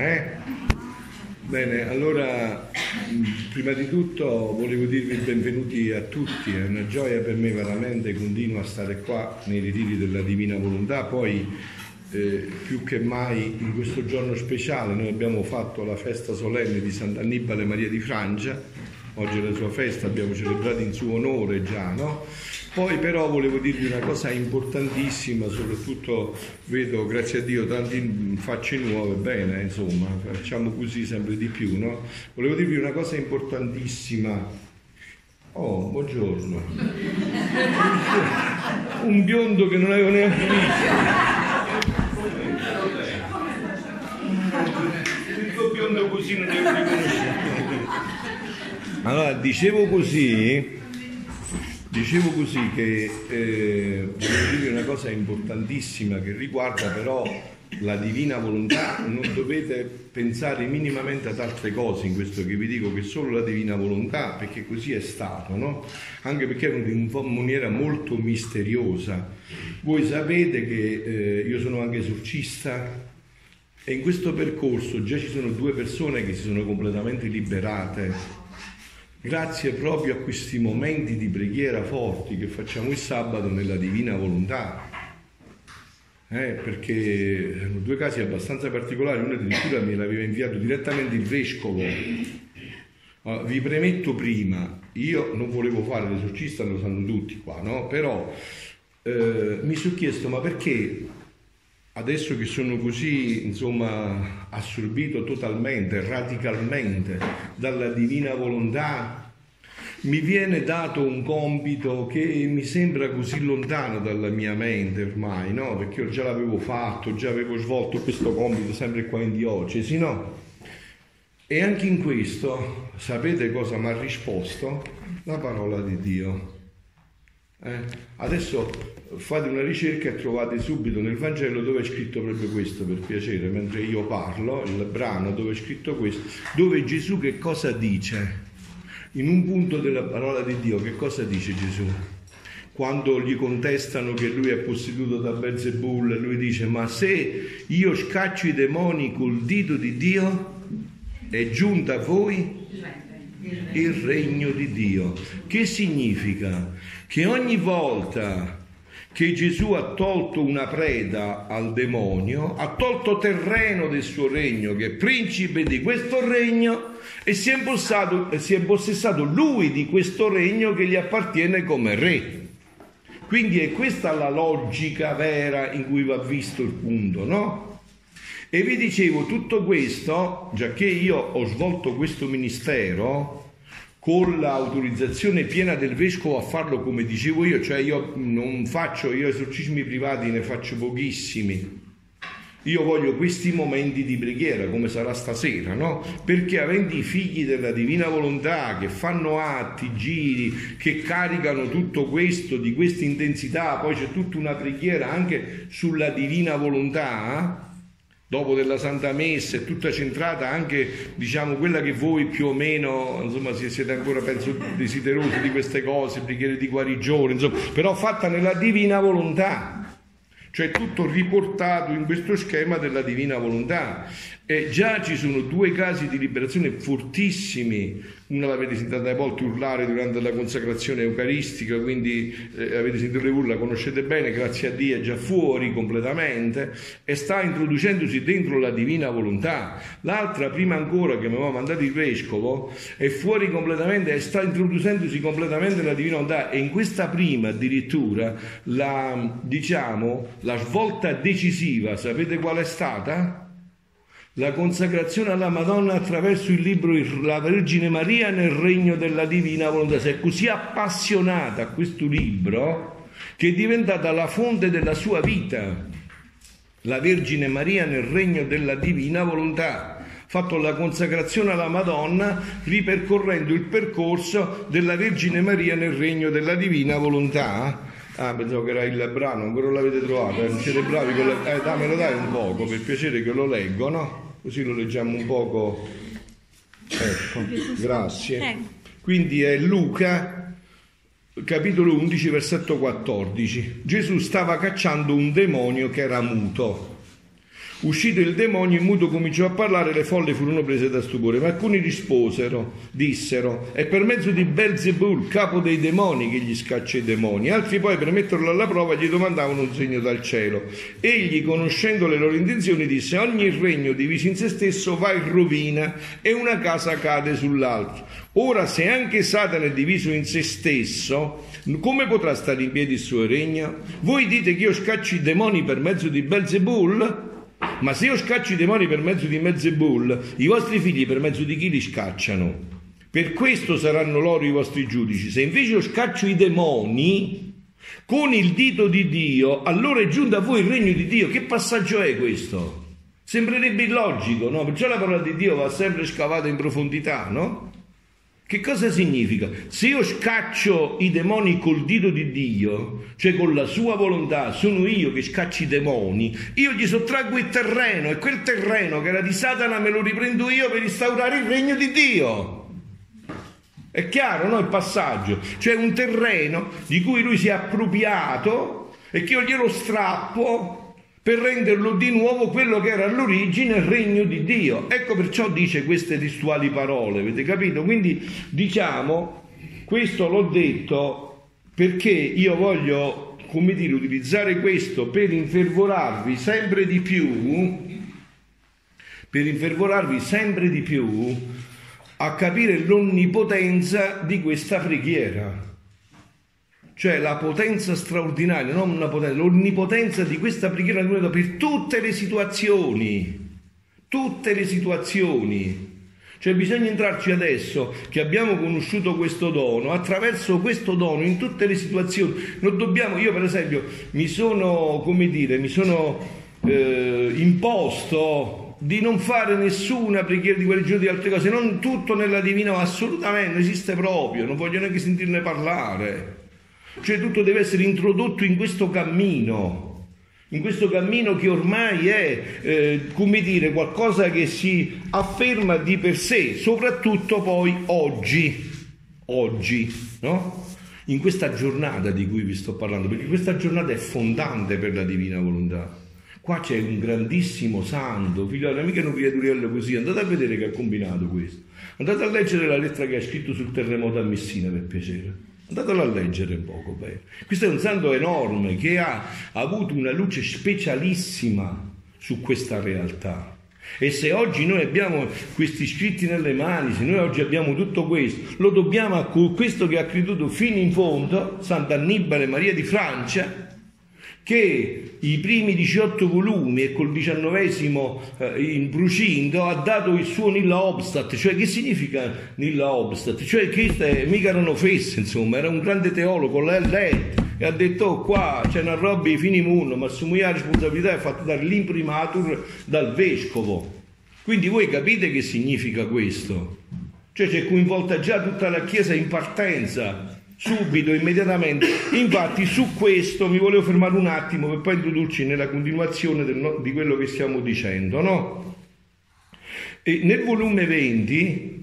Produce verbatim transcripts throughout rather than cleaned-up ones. Eh? Bene, allora prima di tutto volevo dirvi il benvenuti a tutti, è una gioia per me veramente continua a stare qua nei ritiri della Divina Volontà. Poi eh, più che mai in questo giorno speciale noi abbiamo fatto la festa solenne di Sant'Annibale Maria di Francia, oggi è la sua festa, abbiamo celebrato in suo onore già, no? Poi però volevo dirvi una cosa importantissima, soprattutto vedo, grazie a Dio, tante facce nuove, bene, insomma, facciamo così sempre di più, no? Volevo dirvi una cosa importantissima. Oh, buongiorno. Un biondo che non avevo neanche visto. Il tuo biondo così non l'avevo riconosciuto. Allora, dicevo così... Dicevo così che eh, volevo dire una cosa importantissima che riguarda però la Divina Volontà. Non dovete pensare minimamente ad altre cose in questo che vi dico, che solo la Divina Volontà, perché così è stato, no? Anche perché è in maniera molto misteriosa. Voi sapete che eh, io sono anche esorcista e in questo percorso già ci sono due persone che si sono completamente liberate. Grazie proprio a questi momenti di preghiera forti che facciamo il sabato nella Divina Volontà, eh, perché erano due casi abbastanza particolari, uno addirittura me l'aveva inviato direttamente il vescovo. Allora, vi premetto prima, io non volevo fare l'esorcista, lo sanno tutti qua, no? Però eh, mi sono chiesto, ma perché adesso che sono così, insomma, assorbito totalmente, radicalmente dalla Divina Volontà, mi viene dato un compito che mi sembra così lontano dalla mia mente ormai, no? Perché io già l'avevo fatto, già avevo svolto questo compito sempre qua in diocesi, no? E anche in questo, sapete cosa mi ha risposto? La parola di Dio. Eh, adesso fate una ricerca e trovate subito nel Vangelo dove è scritto proprio questo, per piacere, mentre io parlo, il brano dove è scritto questo, dove Gesù che cosa dice? In un punto della parola di Dio che cosa dice Gesù? Quando gli contestano che lui è posseduto da Beelzebul, lui dice: ma se io scaccio i demoni col dito di Dio, è giunto a voi il regno di Dio. Che significa? Che ogni volta che Gesù ha tolto una preda al demonio, ha tolto terreno del suo regno, che è principe di questo regno, e si è impossessato, si è impossessato lui di questo regno che gli appartiene come re. Quindi è questa la logica vera in cui va visto il punto, no? E vi dicevo tutto questo, giacché io ho svolto questo ministero con l'autorizzazione piena del vescovo a farlo come dicevo io, cioè io non faccio, io esorcismi privati ne faccio pochissimi, io voglio questi momenti di preghiera come sarà stasera, no? Perché avendo i figli della Divina Volontà che fanno atti, giri, che caricano tutto questo di questa intensità, poi c'è tutta una preghiera anche sulla Divina Volontà, dopo della Santa Messa, è tutta centrata anche, diciamo, quella che voi più o meno, insomma, siete ancora, penso, desiderosi di queste cose, preghiere di guarigione, insomma, però fatta nella Divina Volontà, cioè tutto riportato in questo schema della Divina Volontà. E già ci sono due casi di liberazione fortissimi, una l'avete sentita a volte urlare durante la consacrazione eucaristica, quindi eh, avete sentito le urla, conoscete bene, grazie a Dio è già fuori completamente e sta introducendosi dentro la Divina Volontà. L'altra, prima ancora, che mi aveva mandato il vescovo, è fuori completamente e sta introducendosi completamente nella Divina Volontà, e in questa prima addirittura la, diciamo, la svolta decisiva, sapete qual è stata? La consacrazione alla Madonna attraverso il libro La Vergine Maria nel regno della Divina Volontà. Si è così appassionata a questo libro che è diventata la fonte della sua vita. La Vergine Maria nel regno della Divina Volontà. Fatto la consacrazione alla Madonna ripercorrendo il percorso della Vergine Maria nel regno della Divina Volontà. Ah, pensavo che era il brano, ancora l'avete trovato, eh? Siete bravi con la... eh, dammelo dai un poco, per piacere, che lo leggo, no? Così lo leggiamo un poco, ecco, grazie. Quindi è Luca, capitolo undici, versetto quattordici. Gesù stava cacciando un demonio che era muto. Uscito il demonio, il muto cominciò a parlare e le folle furono prese da stupore. Ma alcuni risposero, dissero: è per mezzo di Beelzebul, capo dei demoni, che gli scaccia i demoni. Altri poi, per metterlo alla prova, gli domandavano un segno dal cielo. Egli, conoscendo le loro intenzioni, disse: ogni regno diviso in se stesso va in rovina e una casa cade sull'altra. Ora, se anche Satana è diviso in se stesso, come potrà stare in piedi il suo regno? Voi dite che io scacci i demoni per mezzo di Beelzebul? Ma se io scaccio i demoni per mezzo di Beelzebul, i vostri figli per mezzo di chi li scacciano? Per questo saranno loro i vostri giudici. Se invece io scaccio i demoni con il dito di Dio, allora è giunto a voi il regno di Dio. Che passaggio è questo? Sembrerebbe illogico, no? Perciò la parola di Dio va sempre scavata in profondità, no? Che cosa significa? Se io scaccio i demoni col dito di Dio, cioè con la sua volontà, sono io che scaccio i demoni, io gli sottraggo il terreno e quel terreno che era di Satana me lo riprendo io per instaurare il regno di Dio. È chiaro, no? Il passaggio. Cioè un terreno di cui lui si è appropriato e che io glielo strappo per renderlo di nuovo quello che era all'origine il regno di Dio. Ecco perciò dice queste testuali parole, avete capito? Quindi diciamo, questo l'ho detto perché io voglio, come dire, utilizzare questo per infervorarvi sempre di più, per infervorarvi sempre di più a capire l'onnipotenza di questa preghiera. Cioè la potenza straordinaria, non una potenza, l'onnipotenza di questa preghiera per tutte le situazioni, tutte le situazioni. Cioè bisogna entrarci adesso che abbiamo conosciuto questo dono, attraverso questo dono in tutte le situazioni. Non dobbiamo, io per esempio mi sono, come dire, mi sono eh, imposto di non fare nessuna preghiera di guarigione di altre cose, non tutto nella divina, assolutamente, non esiste proprio, non voglio neanche sentirne parlare. Cioè tutto deve essere introdotto in questo cammino, in questo cammino che ormai è, eh, come dire, qualcosa che si afferma di per sé, soprattutto poi oggi, oggi, no? In questa giornata di cui vi sto parlando, perché questa giornata è fondante per la Divina Volontà. Qua c'è un grandissimo santo, figliolo, mica una creaturella così, andate a vedere che ha combinato questo, andate a leggere la lettera che ha scritto sul terremoto a Messina, per piacere. Andatelo a leggere un poco bene. Questo è un santo enorme che ha, ha avuto una luce specialissima su questa realtà. E se oggi noi abbiamo questi scritti nelle mani, se noi oggi abbiamo tutto questo, lo dobbiamo a questo che ha creduto fino in fondo, Sant'Annibale Maria di Francia, che i primi diciotto volumi e col diciannovesimo eh, in Brucindo ha dato il suo Nilla Obstat. Cioè che significa Nilla Obstat? Cioè che mica erano fesse, insomma, era un grande teologo, l'ha letto e ha detto: oh, qua c'è una roba di finimunno, ma assumere la responsabilità è fatta dall'imprimatur, dal vescovo. Quindi voi capite che significa questo, cioè c'è coinvolta già tutta la Chiesa in partenza, subito, immediatamente. Infatti su questo mi volevo fermare un attimo per poi introdurci nella continuazione del no, di quello che stiamo dicendo, no? E nel volume venti,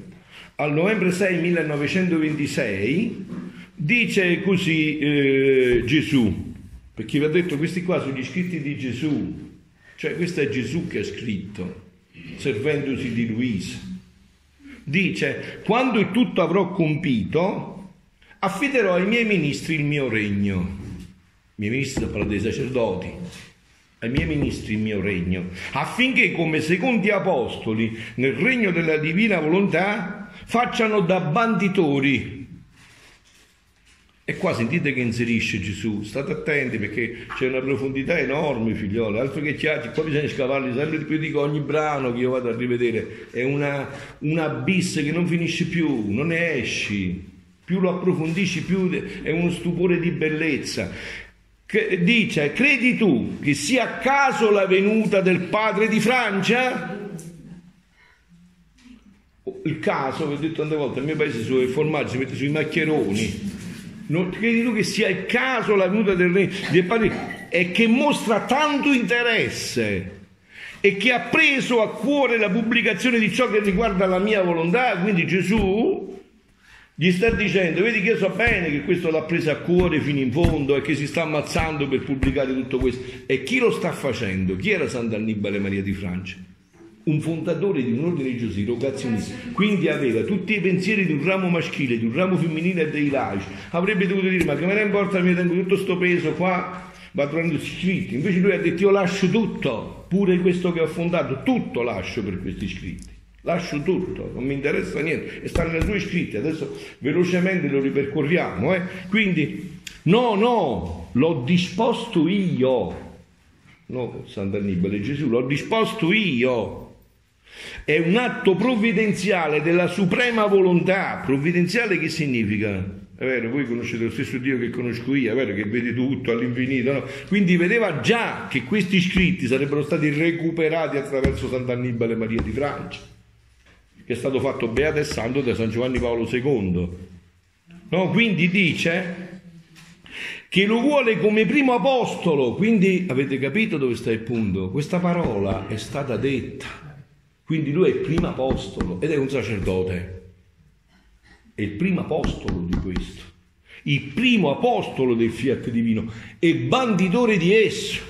al novembre sei millenovecentoventisei, dice così eh, Gesù, perché vi ho detto questi qua sono gli scritti di Gesù, cioè questo è Gesù che ha scritto, servendosi di Luisa. Dice: quando tutto avrò compito, affiderò ai miei ministri il mio regno. I miei ministri parla dei sacerdoti. Ai miei ministri il mio regno, affinché come secondi apostoli nel regno della divina volontà facciano da banditori. E qua sentite che inserisce Gesù. State attenti perché c'è una profondità enorme, figlioli, altro che chiacchiere, qua bisogna scavarli sempre di più. Dico, ogni brano che io vado a rivedere è una, un abisso che non finisce più, non ne esci. Più lo approfondisci, più è uno stupore di bellezza. Che dice: credi tu che sia a caso la venuta del padre di Francia? Il caso, vi ho detto tante volte, nel mio paese sui formaggi si mette sui maccheroni. Non credi tu che sia il caso la venuta del, re, del padre, e che mostra tanto interesse e che ha preso a cuore la pubblicazione di ciò che riguarda la mia volontà? Quindi Gesù Gli sta dicendo, vedi che io so bene che questo l'ha preso a cuore fino in fondo e che si sta ammazzando per pubblicare tutto questo. E chi lo sta facendo? Chi era Sant'Annibale Maria di Francia? Un fondatore di un ordine religioso, rocazionista, quindi aveva tutti i pensieri di un ramo maschile, di un ramo femminile e dei laici. Avrebbe dovuto dire, ma che me ne importa, mi tengo tutto sto peso qua, va trovando iscritti. Invece lui ha detto, io lascio tutto, pure questo che ho fondato, tutto lascio per questi iscritti. Lascio tutto, non mi interessa niente, e stanno le sue scritte, adesso velocemente lo ripercorriamo. Eh? Quindi, no, no, l'ho disposto io, no Sant'Annibale, Gesù, l'ho disposto io. È un atto provvidenziale della suprema volontà. Provvidenziale che significa? È vero, voi conoscete lo stesso Dio che conosco io, è vero, che vede tutto all'infinito, no? Quindi vedeva già che questi scritti sarebbero stati recuperati attraverso Sant'Annibale Maria di Francia, che è stato fatto beato e santo da San Giovanni Paolo secondo, no? Quindi dice che lo vuole come primo apostolo. Quindi avete capito dove sta il punto? Questa parola è stata detta. Quindi lui è il primo apostolo ed è un sacerdote, è il primo apostolo di questo, il primo apostolo del fiat divino e banditore di esso.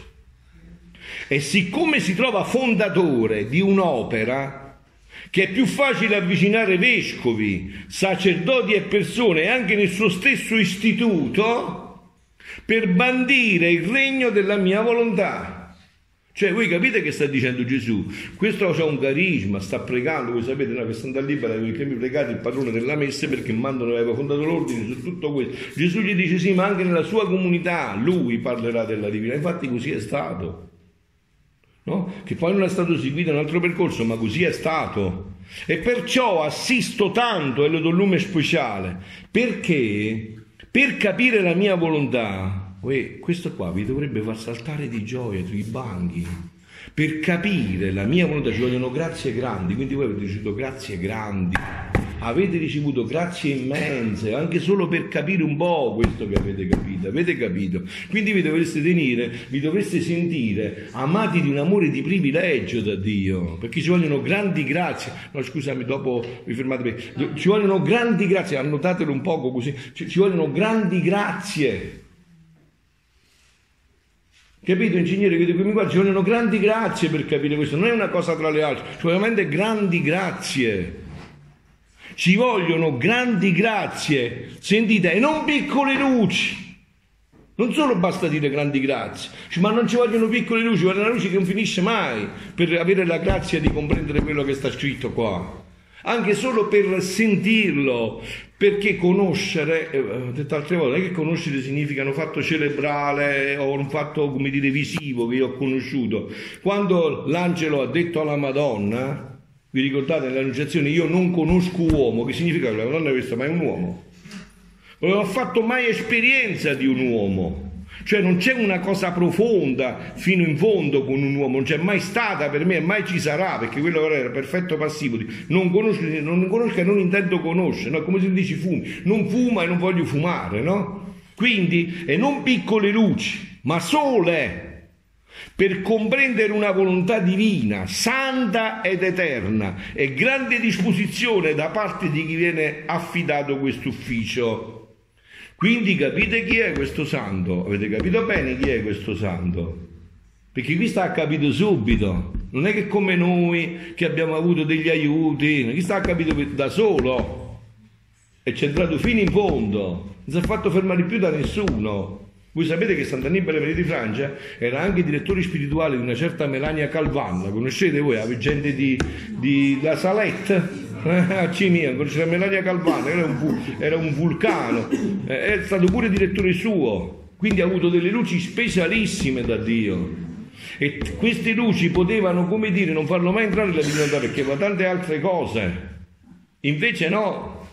E siccome si trova fondatore di un'opera che è più facile avvicinare vescovi, sacerdoti e persone anche nel suo stesso istituto per bandire il regno della mia volontà. Cioè, voi capite che sta dicendo Gesù? Questo c'ha un carisma, sta pregando, voi sapete, no, che sta libera perché mi pregate il padrone della messa perché mandano, aveva fondato l'ordine su tutto questo. Gesù gli dice sì, ma anche nella sua comunità lui parlerà della divinità. Infatti così è stato, no? Che poi non è stato seguito un altro percorso, ma così è stato. E perciò assisto tanto e lo do lume speciale, perché per capire la mia volontà. Uè, questo qua vi dovrebbe far saltare di gioia sui banchi. Per capire la mia volontà ci vogliono grazie grandi. Quindi voi avete ricevuto grazie grandi, avete ricevuto grazie immense, anche solo per capire un po' questo che avete capito. Avete capito? Quindi vi dovreste tenere, vi dovreste sentire amati di un amore di privilegio da Dio, perché ci vogliono grandi grazie. No, scusami, dopo vi fermate perché. Ci vogliono grandi grazie, annotatelo un poco così. Ci, ci vogliono grandi grazie. Capito, ingegnere? Che mi guarda, ci vogliono grandi grazie per capire questo, non è una cosa tra le altre, ci vogliono veramente grandi grazie. Ci vogliono grandi grazie, sentite, e non piccole luci. Non solo basta dire grandi grazie, ma non ci vogliono piccole luci, vogliono una luce che non finisce mai per avere la grazia di comprendere quello che sta scritto qua. Anche solo per sentirlo, perché conoscere, eh, ho detto altre volte, che conoscere significa un fatto cerebrale o un fatto, come dire, visivo che io ho conosciuto. Quando l'angelo ha detto alla Madonna, vi ricordate nell'annunciazione, io non conosco uomo, che significa che la Madonna è questa, ma è un uomo. Non ho fatto mai esperienza di un uomo. Cioè non c'è una cosa profonda fino in fondo con un uomo, non c'è mai stata per me e mai ci sarà, perché quello era perfetto passivo di non conosco, non conosco e non intendo conoscere, no? Come se dici fumi, non fuma e non voglio fumare, no? Quindi, e non piccole luci, ma sole, per comprendere una volontà divina, santa ed eterna, e grande disposizione da parte di chi viene affidato questo ufficio. Quindi capite chi è questo santo? Avete capito bene chi è questo santo? Perché qui sta capito subito, non è che come noi che abbiamo avuto degli aiuti, chi sta capito da solo e c'è entrato fino in fondo, non si è fatto fermare più da nessuno. Voi sapete che Sant'Annibale Maria di Francia era anche direttore spirituale di una certa Melania Calvanna, conoscete voi, la gente di, di La Salette? A Cimian, c'era Melania Calvanna, era un, era un vulcano, è stato pure direttore suo, quindi ha avuto delle luci specialissime da Dio. E queste luci potevano, come dire, non farlo mai entrare nella divinità perché aveva tante altre cose. Invece no,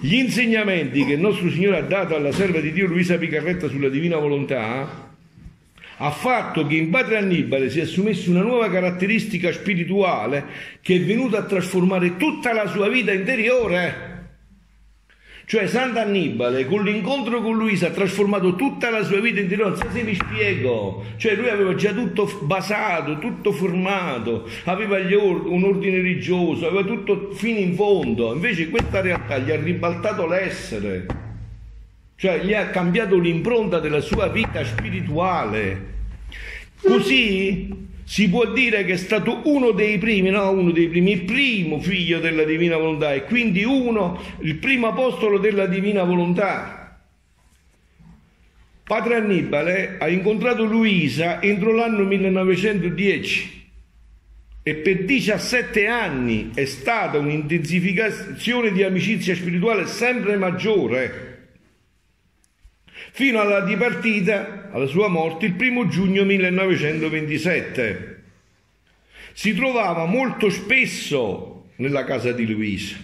gli insegnamenti che il nostro Signore ha dato alla serva di Dio Luisa Piccarretta sulla Divina Volontà ha fatto che in Padre Annibale si assumesse una nuova caratteristica spirituale che è venuta a trasformare tutta la sua vita interiore. Cioè Sant'Annibale, con l'incontro con Luisa, ha trasformato tutta la sua vita in dirotta. Se vi spiego, cioè lui aveva già tutto basato, tutto formato, aveva gli or un ordine religioso, aveva tutto fino in fondo. Invece questa realtà gli ha ribaltato l'essere, cioè gli ha cambiato l'impronta della sua vita spirituale. Così si può dire che è stato uno dei primi, no, uno dei primi, il primo figlio della Divina Volontà, e quindi uno, il primo apostolo della Divina Volontà. Padre Annibale ha incontrato Luisa entro l'anno millenovecentodieci e per diciassette anni è stata un'intensificazione di amicizia spirituale sempre maggiore, fino alla dipartita, alla sua morte, il primo giugno millenovecentoventisette. Si trovava molto spesso nella casa di Luisa.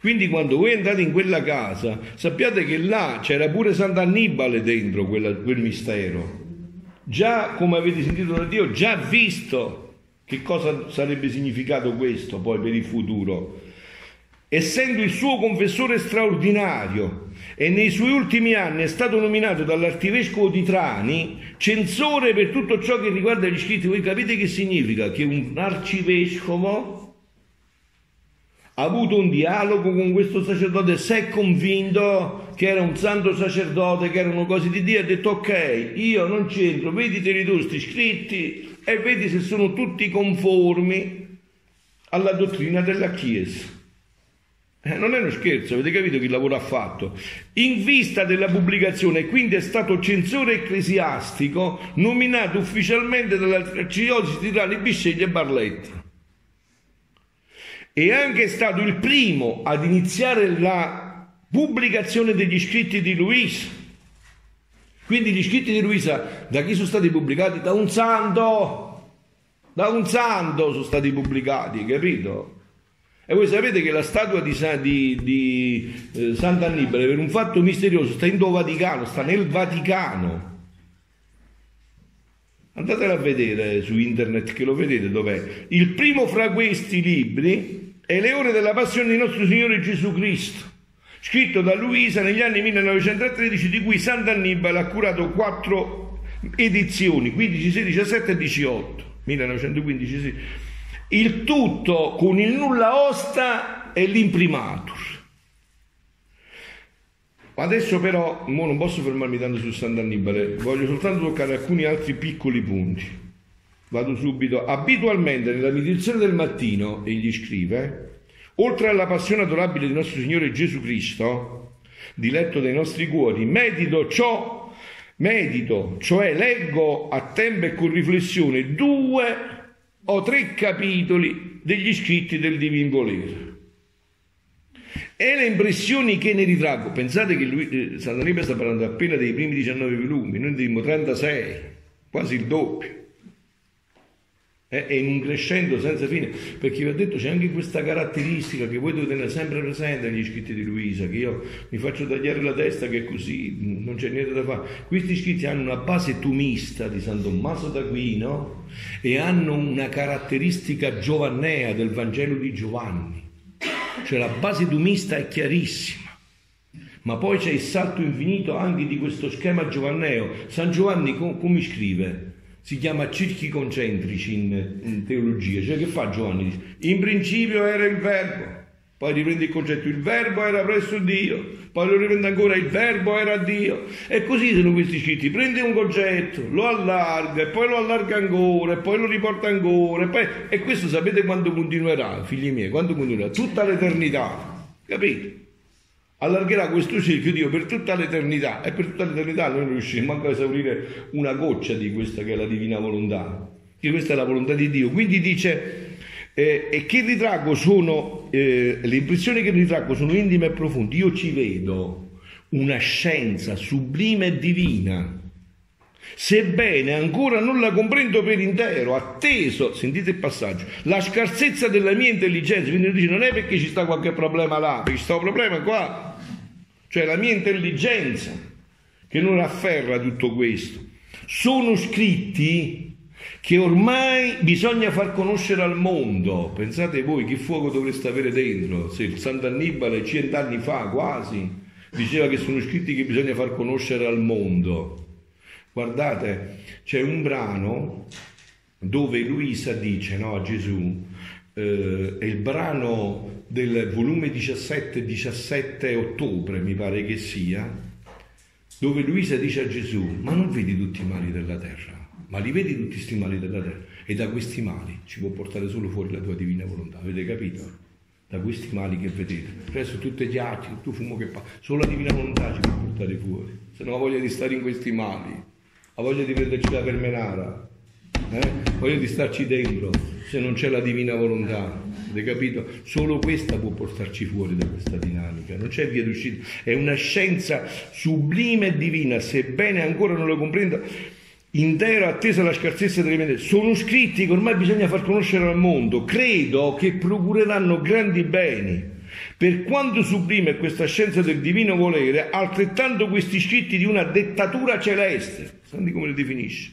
Quindi quando voi entrate in quella casa, sappiate che là c'era pure Sant'Annibale dentro quella, quel mistero. Già, come avete sentito da Dio, già visto che cosa sarebbe significato questo poi per il futuro. Essendo il suo confessore straordinario, e nei suoi ultimi anni è stato nominato dall'arcivescovo di Trani censore per tutto ciò che riguarda gli scritti. Voi capite che significa? Che un arcivescovo ha avuto un dialogo con questo sacerdote, si è convinto che era un santo sacerdote, che erano cose di Dio, ha detto ok, io non c'entro, vediteli tu sti scritti e vedi se sono tutti conformi alla dottrina della Chiesa. Non è uno scherzo, avete capito che lavoro ha fatto? In vista della pubblicazione, quindi è stato censore ecclesiastico nominato ufficialmente dall'arcidiocesi di Trani, Bisceglie e Barletta. E anche è stato il primo ad iniziare la pubblicazione degli scritti di Luisa. Quindi gli scritti di Luisa da chi sono stati pubblicati? Da un santo, da un santo sono stati pubblicati, capito? E voi sapete che la statua di, San, di, di eh, Sant'Annibale, per un fatto misterioso, sta in Do Vaticano, sta nel Vaticano. Andatela a vedere su internet, che lo vedete dov'è. Il primo fra questi libri è Le ore della passione di nostro Signore Gesù Cristo, scritto da Luisa negli anni millenovecentotredici, di cui Sant'Annibale ha curato quattro edizioni, quindici, sedici, diciassette e diciotto, millenovecentoquindici. Il tutto con il nulla osta e l'imprimatur. Adesso però non posso fermarmi tanto su Sant'Annibale, voglio soltanto toccare alcuni altri piccoli punti. Vado subito. Abitualmente nella meditazione del mattino, egli scrive, oltre alla passione adorabile di nostro Signore Gesù Cristo, diletto dei nostri cuori, medito ciò, medito, cioè leggo a tempo e con riflessione due o tre capitoli degli scritti del Divin Volere e le impressioni che ne ritraggo. Pensate che lui, eh, Sant'Annibale sta parlando appena dei primi diciannove volumi, noi diremmo trentasei, quasi il doppio, eh, e in un crescendo senza fine, perché vi ho detto c'è anche questa caratteristica che voi dovete tenere sempre presente negli scritti di Luisa, che io mi faccio tagliare la testa che è così, non c'è niente da fare. Questi scritti hanno una base tomista di San Tommaso d'Aquino e hanno una caratteristica giovannea del Vangelo di Giovanni, cioè la base tomista è chiarissima, ma poi c'è il salto infinito anche di questo schema giovanneo. San Giovanni come scrive? Si chiama circhi concentrici in, in teologia, cioè che fa Giovanni? In principio era il verbo, poi riprende il concetto, il verbo era presso Dio, poi lo riprende ancora, il verbo era Dio, e così sono questi scritti. Prende un concetto, lo allarga, e poi lo allarga ancora, e poi lo riporta ancora, e, poi... e questo sapete quando continuerà, figli miei, quando continuerà? Tutta l'eternità, capite? Allargherà questo cerchio Dio per tutta l'eternità, e per tutta l'eternità noi non riusciremo manco a esaurire una goccia di questa che è la Divina Volontà, che questa è la volontà di Dio. Quindi dice... Eh, e che ritraggo sono, eh, le impressioni che ritraggo sono intime e profonde. Io ci vedo una scienza sublime e divina, sebbene ancora non la comprendo per intero, atteso, sentite il passaggio, la scarsezza della mia intelligenza. Quindi dice, non è perché ci sta qualche problema là, perché ci sta un problema qua, cioè la mia intelligenza che non afferra tutto questo. Sono scritti che ormai bisogna far conoscere al mondo. Pensate voi che fuoco dovreste avere dentro, se il Sant'Annibale cent'anni fa quasi diceva che sono scritti che bisogna far conoscere al mondo. Guardate, c'è un brano dove Luisa dice, no, a Gesù, eh, è il brano del volume diciassette, diciassette ottobre mi pare che sia, dove Luisa dice a Gesù: ma non vedi tutti i mali della terra? Ma li vedi tutti questi mali della terra? E da questi mali ci può portare solo fuori la tua divina volontà. Avete capito? Da questi mali che vedete, presso tutte gli atti, tutto fumo che fa, solo la divina volontà ci può portare fuori. Se non ha voglia di stare in questi mali, ha voglia di perderci la permenara, eh? Voglia di starci dentro, se non c'è la divina volontà, avete capito? Solo questa può portarci fuori da questa dinamica, non c'è via d'uscita. È una scienza sublime e divina, sebbene ancora non lo comprenda intera, attesa la scarsezza delle mie. Sono scritti che ormai bisogna far conoscere al mondo, credo che procureranno grandi beni. Per quanto sublime è questa scienza del divino volere, altrettanto questi scritti di una dettatura celeste, senti come le definisce,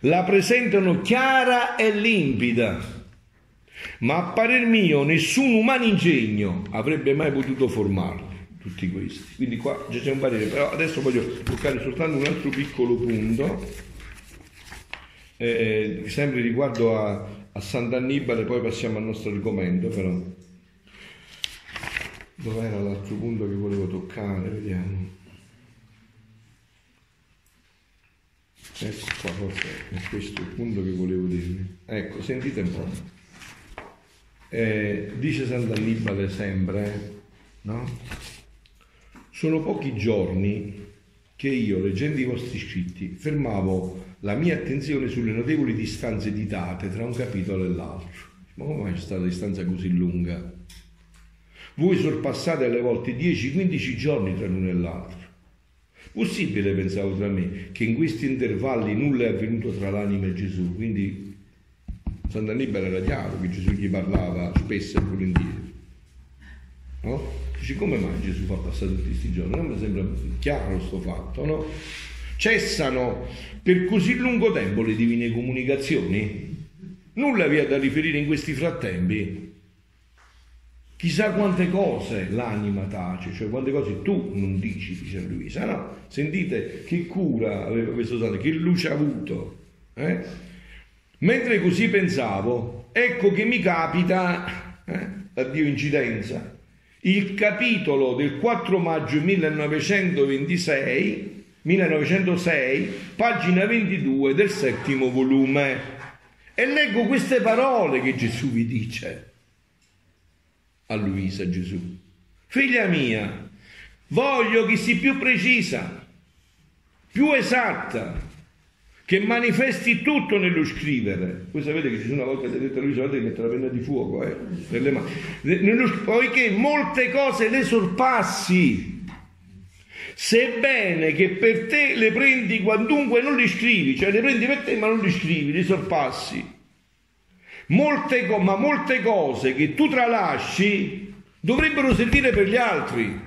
la presentano chiara e limpida, ma a parer mio nessun umano ingegno avrebbe mai potuto formarli. Tutti questi, quindi qua già c'è un parere, però adesso voglio toccare soltanto un altro piccolo punto, eh, sempre riguardo a, a Sant'Annibale, poi passiamo al nostro argomento. Però dov'era l'altro punto che volevo toccare? Vediamo, ecco qua, forse è questo il punto che volevo dirvi. Ecco, sentite un po', eh, dice Sant'Annibale sempre, no? Sono pochi giorni che io, leggendo i vostri scritti, fermavo la mia attenzione sulle notevoli distanze ditate tra un capitolo e l'altro. Ma come mai c'è stata una distanza così lunga? Voi sorpassate alle volte dieci quindici giorni tra l'uno e l'altro. Possibile, pensavo tra me, che in questi intervalli nulla è avvenuto tra l'anima e Gesù? Quindi Sant'Annibale era chiaro che Gesù gli parlava spesso e volentieri, no? Dici, come mai Gesù fa passare tutti questi giorni? Non mi sembra chiaro sto fatto, no? Cessano per così lungo tempo le divine comunicazioni? Nulla vi è da riferire in questi frattempi? Chissà quante cose l'anima tace, cioè quante cose tu non dici, dice Luisa, no? Sentite che cura aveva questo santo, che luce ha avuto, eh? Mentre così pensavo, ecco che mi capita, eh? Addio incidenza, il capitolo del quattro maggio millenovecentoventisei, millenovecentosei, pagina ventidue del settimo volume. E leggo queste parole che Gesù vi dice a Luisa, Gesù. Figlia mia, voglio che sii più precisa, più esatta, che manifesti tutto nello scrivere. Voi sapete che ci sono, una volta che ha detto a Luisa, guardate che mette la penna di fuoco, eh, nelle mani. Nello, poiché molte cose le sorpassi, sebbene che per te le prendi quantunque non le scrivi, cioè le prendi per te ma non le scrivi, le sorpassi. Molte, ma molte cose che tu tralasci dovrebbero servire per gli altri.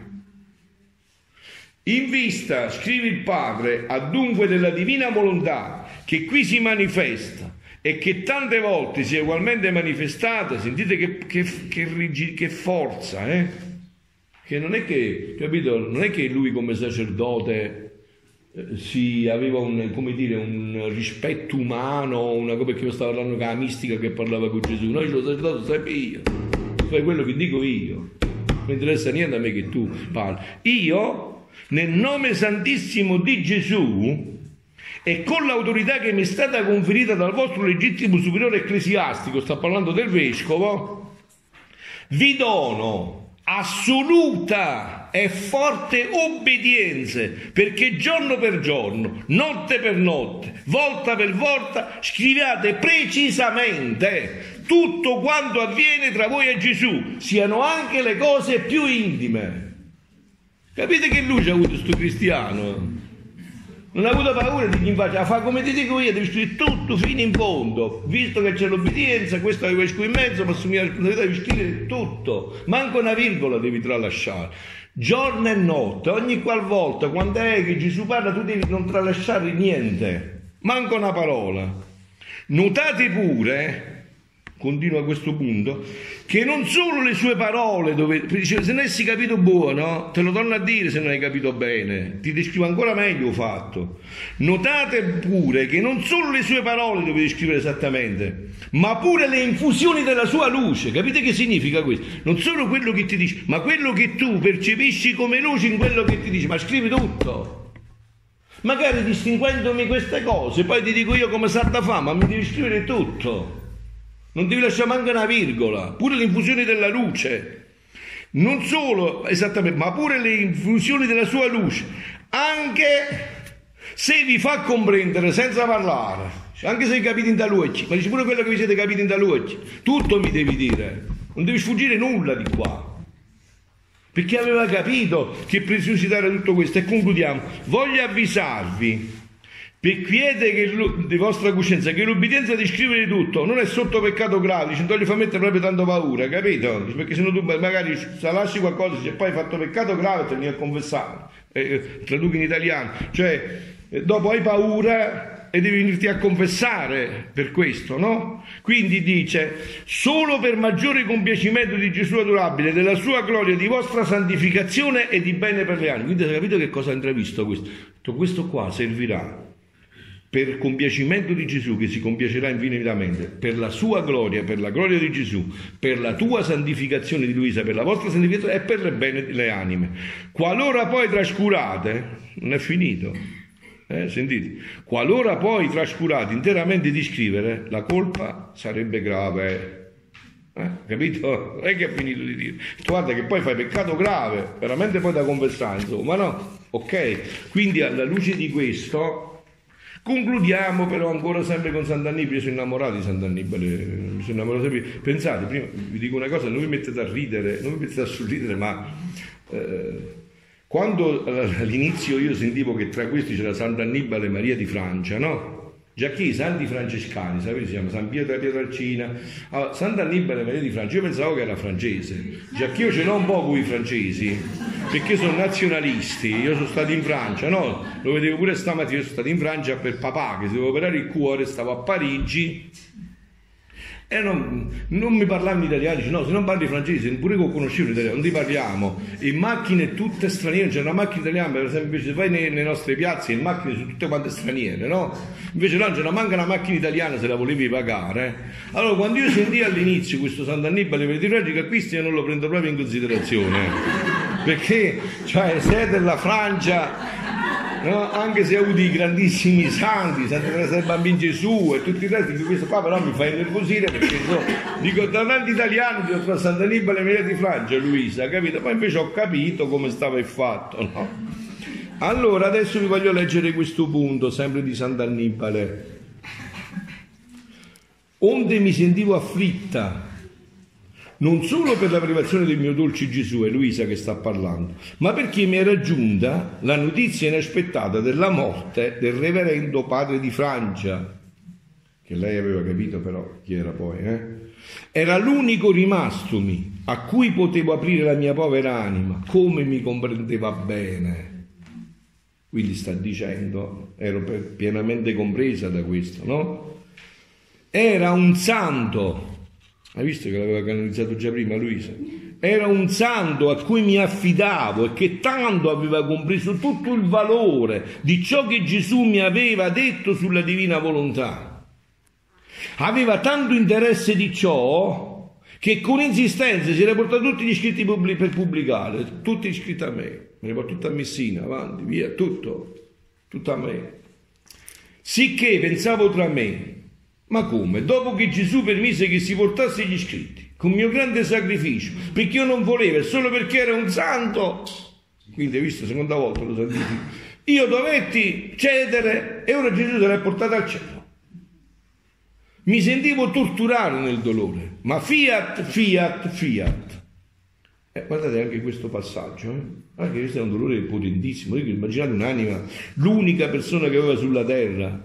In vista, scrive il Padre, adunque della divina volontà che qui si manifesta e che tante volte si è ugualmente manifestata, sentite che, che, che, rigid, che forza, eh? Che non è che, capito, non è che lui come sacerdote eh, si aveva un, come dire, un rispetto umano, una cosa, perché io stavo parlando con la mistica che parlava con Gesù, no, io lo sacerdote sapevo io, fai quello che dico io, non mi interessa niente a me che tu parli, io nel nome santissimo di Gesù e con l'autorità che mi è stata conferita dal vostro legittimo superiore ecclesiastico, sta parlando del vescovo, vi dono assoluta e forte obbedienza, perché giorno per giorno, notte per notte, volta per volta scriviate precisamente tutto quanto avviene tra voi e Gesù, siano anche le cose più intime. Capite che luce ha avuto questo cristiano? Non ha avuto paura di chi in faccia, fa come ti dico io, devi scrivere tutto fino in fondo, visto che c'è l'obbedienza, questo è questo in mezzo, ma assumi la responsabilità di scrivere tutto, manco una virgola devi tralasciare. Giorno e notte, ogni qualvolta, quando è che Gesù parla, tu devi non tralasciare niente, manco una parola. Notate pure, continua a questo punto, che non solo le sue parole, dove, dice, se non hai capito buono, te lo torno a dire se non hai capito bene, ti descrivo ancora meglio il fatto. Notate pure che non solo le sue parole dove descrivere esattamente, ma pure le infusioni della sua luce. Capite che significa questo? Non solo quello che ti dice, ma quello che tu percepisci come luce in quello che ti dice, ma scrivi tutto. Magari distinguendomi queste cose, poi ti dico io come Santa fa, ma mi devi scrivere tutto, non devi lasciare manca una virgola, pure le infusioni della luce, non solo esattamente, ma pure le infusioni della sua luce, anche se vi fa comprendere senza parlare, anche se capite in talucci, ma dici pure quello che vi siete capiti in talucci, tutto mi devi dire, non devi sfuggire nulla di qua. Perché aveva capito che preziosità era tutto questo. E concludiamo. Voglio avvisarvi, per quiete che lo, di vostra coscienza, che l'obbedienza di scrivere tutto non è sotto peccato grave, non gli fa mettere proprio tanto paura, capito? Perché se no tu magari se lasci qualcosa e poi hai fatto peccato grave te ne vieni a confessare, eh, traduco in italiano, cioè eh, dopo hai paura e devi venirti a confessare per questo, no? Quindi dice, solo per maggiore compiacimento di Gesù adorabile, della sua gloria, di vostra santificazione e di bene per le anime. Quindi avete capito che cosa ha intravisto questo? Questo qua servirà per compiacimento di Gesù, che si compiacerà infinitamente, per la sua gloria, per la gloria di Gesù, per la tua santificazione di Luisa, per la vostra santificazione e per le bene delle anime. Qualora poi trascurate, non è finito. Eh, sentite, qualora poi trascurate interamente di scrivere, la colpa sarebbe grave, eh, capito? Non è che ha finito di dire, guarda che poi fai peccato grave, veramente poi da confessare, insomma, no? Ok, quindi alla luce di questo concludiamo, però ancora sempre con Sant'Annibale. Io sono innamorato di Sant'Annibale, mi sono innamorato sempre. Pensate, prima vi dico una cosa, non vi mettete a ridere, non vi mettete a sorridere, ma... Eh, Quando all'inizio io sentivo che tra questi c'era Sant'Annibale Maria di Francia, no? Già che i santi francescani, sapete, si chiama San Pio della Pietralcina. Allora, Sant'Annibale Maria di Francia, io pensavo che era francese. Già che io ce l'ho un po' con i francesi, perché sono nazionalisti. Io sono stato in Francia, no? Lo vedevo pure stamattina, io sono stato in Francia per papà, che si doveva operare il cuore, stavo a Parigi. E non, non mi parlavano italiano, dice, no, se non parli francese, pure che conoscevo l'italiano, non ti parliamo. E macchine tutte straniere, c'è una macchina italiana, per esempio, invece vai nei, nelle nostre piazze, le macchine sono tutte quante straniere, no? Invece là c'era manca una macchina italiana se la volevi pagare. Allora, quando io sentii all'inizio questo Sant'Annibale per il tragico acquisti, io non lo prendo proprio in considerazione, perché, cioè, se è della Francia... No, anche se ha avuto i grandissimi santi, Santa Teresa del Bambino Gesù e tutti i resti, questo qua però mi fa innervosire perché sono, dico, da tanti italiani sono tra Sant'Annibale e Maria di Francia, Luisa, capito? Poi invece ho capito come stava il fatto, no? Allora adesso vi voglio leggere questo punto, sempre di Sant'Annibale. Onde mi sentivo afflitta, non solo per la privazione del mio dolce Gesù, è Luisa che sta parlando, ma perché mi era giunta la notizia inaspettata della morte del reverendo padre di Francia, che lei aveva capito però chi era poi, eh? Era l'unico rimastomi a cui potevo aprire la mia povera anima, come mi comprendeva bene. Quindi sta dicendo, ero pienamente compresa da questo, no? Era un santo. Hai visto che l'aveva canonizzato già prima Luisa? Era un santo a cui mi affidavo e che tanto aveva compreso tutto il valore di ciò che Gesù mi aveva detto sulla divina volontà. Aveva tanto interesse di ciò che con insistenza si era portato tutti gli iscritti per pubblicare, tutti iscritti a me, me ne porto tutta a Messina, avanti, via, tutto, tutto a me. Sicché pensavo tra me, ma come? Dopo che Gesù permise che si portasse gli iscritti, con mio grande sacrificio, perché io non volevo, e solo perché era un santo, quindi hai visto, seconda volta lo santifico, io dovetti cedere e ora Gesù se l'ha portata al cielo. Mi sentivo torturare nel dolore, ma fiat, fiat, fiat. Eh, guardate anche questo passaggio, eh? Anche questo è un dolore potentissimo. Immaginate un'anima, l'unica persona che aveva sulla terra.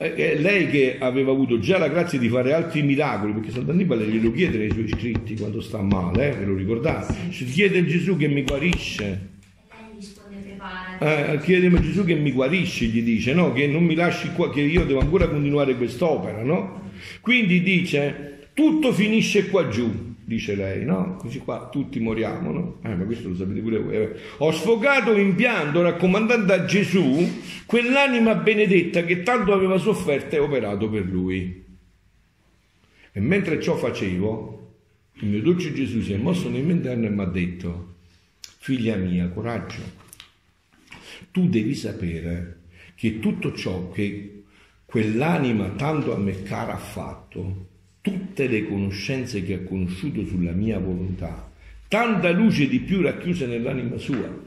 Eh, lei che aveva avuto già la grazia di fare altri miracoli, perché Sant'Annibale glielo chiede ai suoi iscritti quando sta male, eh, ve lo ricordate? Ci chiede Gesù che mi guarisce. Lei risponde: prepara eh, chiediamo a Gesù che mi guarisci, gli dice, no? Che non mi lasci qua, che io devo ancora continuare quest'opera, no? Quindi dice, tutto finisce qua giù, dice lei, no? Dice qua, tutti moriamo, no? Eh, ma questo lo sapete pure voi. Ho sfogato in pianto raccomandando a Gesù quell'anima benedetta che tanto aveva sofferto e operato per lui. E mentre ciò facevo, il mio dolce Gesù si è mosso nel mio interno e mi ha detto, figlia mia, coraggio, tu devi sapere che tutto ciò che quell'anima tanto a me cara ha fatto, tutte le conoscenze che ha conosciuto sulla mia volontà, tanta luce di più racchiusa nell'anima sua,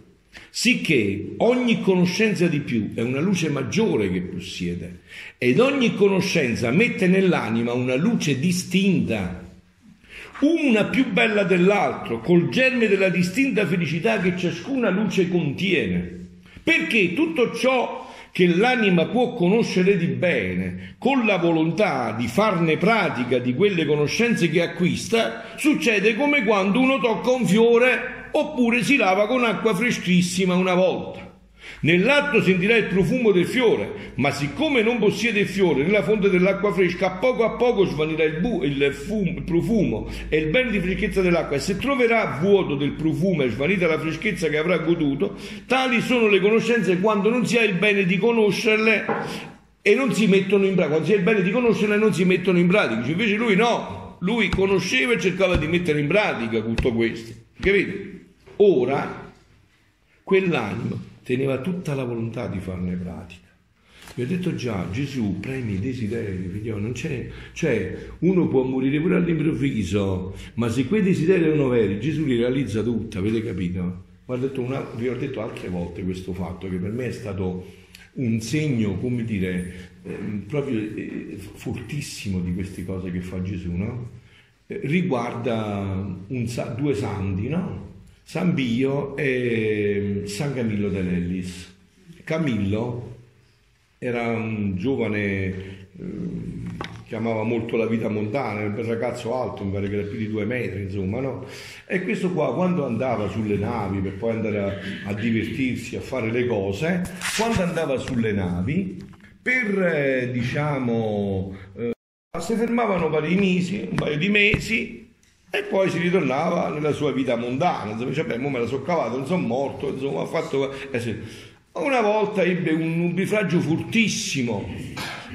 sicché ogni conoscenza di più è una luce maggiore che possiede, ed ogni conoscenza mette nell'anima una luce distinta, una più bella dell'altro, col germe della distinta felicità che ciascuna luce contiene, perché tutto ciò che l'anima può conoscere di bene, con la volontà di farne pratica di quelle conoscenze che acquista, succede come quando uno tocca un fiore oppure si lava con acqua freschissima una volta. Nell'atto sentirà il profumo del fiore, ma siccome non possiede il fiore nella fonte dell'acqua fresca, a poco a poco svanirà il, bu il, fumo, il profumo e il bene di freschezza dell'acqua, e se troverà vuoto del profumo e svanita la freschezza che avrà goduto, tali sono le conoscenze quando non si ha il bene di conoscerle e non si mettono in pratica. Quando si ha il bene di conoscerle non si mettono in pratica. Invece lui no, lui conosceva e cercava di mettere in pratica tutto questo. Capite? Ora quell'anima teneva tutta la volontà di farne pratica. Vi ho detto già, Gesù premi i desideri, figlio, non c'è, cioè uno può morire pure all'improvviso, ma se quei desideri erano veri, Gesù li realizza tutta, avete capito? Vi ho detto, una, vi ho detto altre volte questo fatto, che per me è stato un segno, come dire, eh, proprio eh, fortissimo di queste cose che fa Gesù, no? Eh, riguarda un, due santi, no? San Pio e San Camillo de' Lellis. Camillo era un giovane eh, che amava molto la vita montana, un bel ragazzo alto, mi pare che era più di due metri, insomma, no? E questo qua, quando andava sulle navi per poi andare a, a divertirsi, a fare le cose, quando andava sulle navi, per, eh, diciamo, eh, si fermavano vari mesi, un paio di mesi, e poi si ritornava nella sua vita mondana, insomma, cioè, beh, mo me la so cavata, non sono morto, insomma, ha fatto... Una volta ebbe un nubifragio fortissimo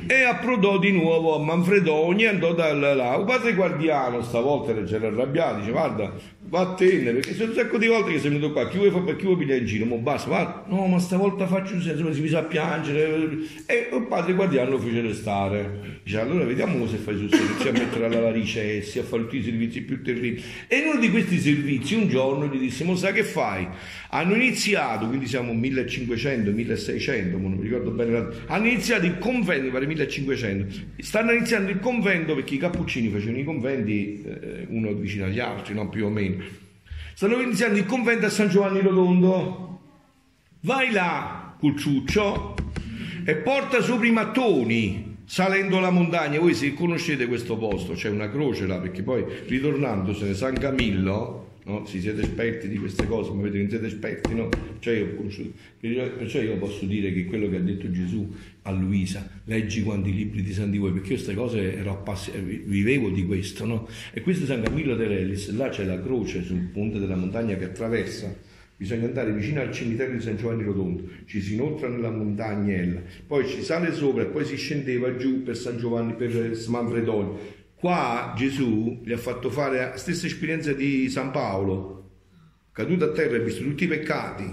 e approdò di nuovo a Manfredonia, andò da là, un padre guardiano stavolta c'era arrabbiato, dice, guarda, vattene, perché sono un sacco di volte che sei venuto qua, chi vuoi, chi vuoi pigliare in giro, mo basta, guarda, no, ma stavolta faccio un senso, si mise a piangere, e il padre guardiano lo fece restare. Dice, allora vediamo se fai sul servizio, a mettere a lavare i cessi, a fare tutti i servizi più terribili. E in uno di questi servizi un giorno gli disse, mo sai che fai? Hanno iniziato, quindi siamo millecinquecento, milleseicento, non mi ricordo bene, hanno iniziato il convento, pare millecinquecento, stanno iniziando il convento perché i cappuccini facevano i conventi eh, uno vicino agli altri, no, più o meno. Stanno iniziando il convento a San Giovanni Rotondo. Vai là col ciuccio e porta sopra i mattoni, salendo la montagna. Voi se conoscete questo posto, c'è una croce là, perché poi ritornandosene San Camillo, no? Se siete esperti di queste cose, ma vedete che siete esperti, no? Cioè io, perciò io posso dire che quello che ha detto Gesù a Luisa, leggi quanti libri di santi vuoi, perché io queste cose ero vivevo di questo, no? E questo San Camillo de' Lellis, là c'è la croce sul ponte della montagna che attraversa. Bisogna andare vicino al cimitero di San Giovanni Rotondo, ci si inoltra nella montagnella, poi ci sale sopra e poi si scendeva giù per San Giovanni, per Manfredonia. Qua Gesù gli ha fatto fare la stessa esperienza di San Paolo, caduto a terra, ha visto tutti i peccati,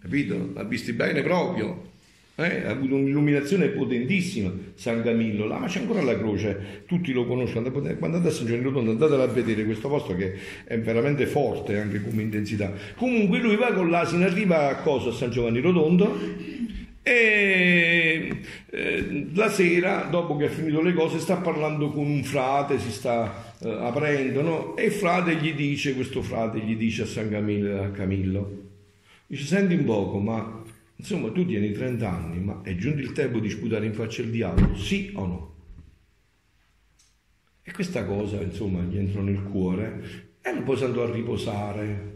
capito? L'ha visti bene proprio, eh? Ha avuto un'illuminazione potentissima San Camillo, là, ma c'è ancora la croce, tutti lo conoscono. Andate a San Giovanni Rotondo, andatela a vedere questo posto che è veramente forte anche come intensità. Comunque lui va con l'asino, arriva a cosa? A San Giovanni Rotondo, e eh, la sera, dopo che ha finito le cose, sta parlando con un frate, si sta eh, aprendo, no? E il frate gli dice, questo frate gli dice a San Camillo, a Camillo, dice, senti un poco, ma insomma tu tieni trent'anni, ma è giunto il tempo di sputare in faccia il diavolo, sì o no? E questa cosa, insomma, gli entrò nel cuore, e poi si andò a riposare.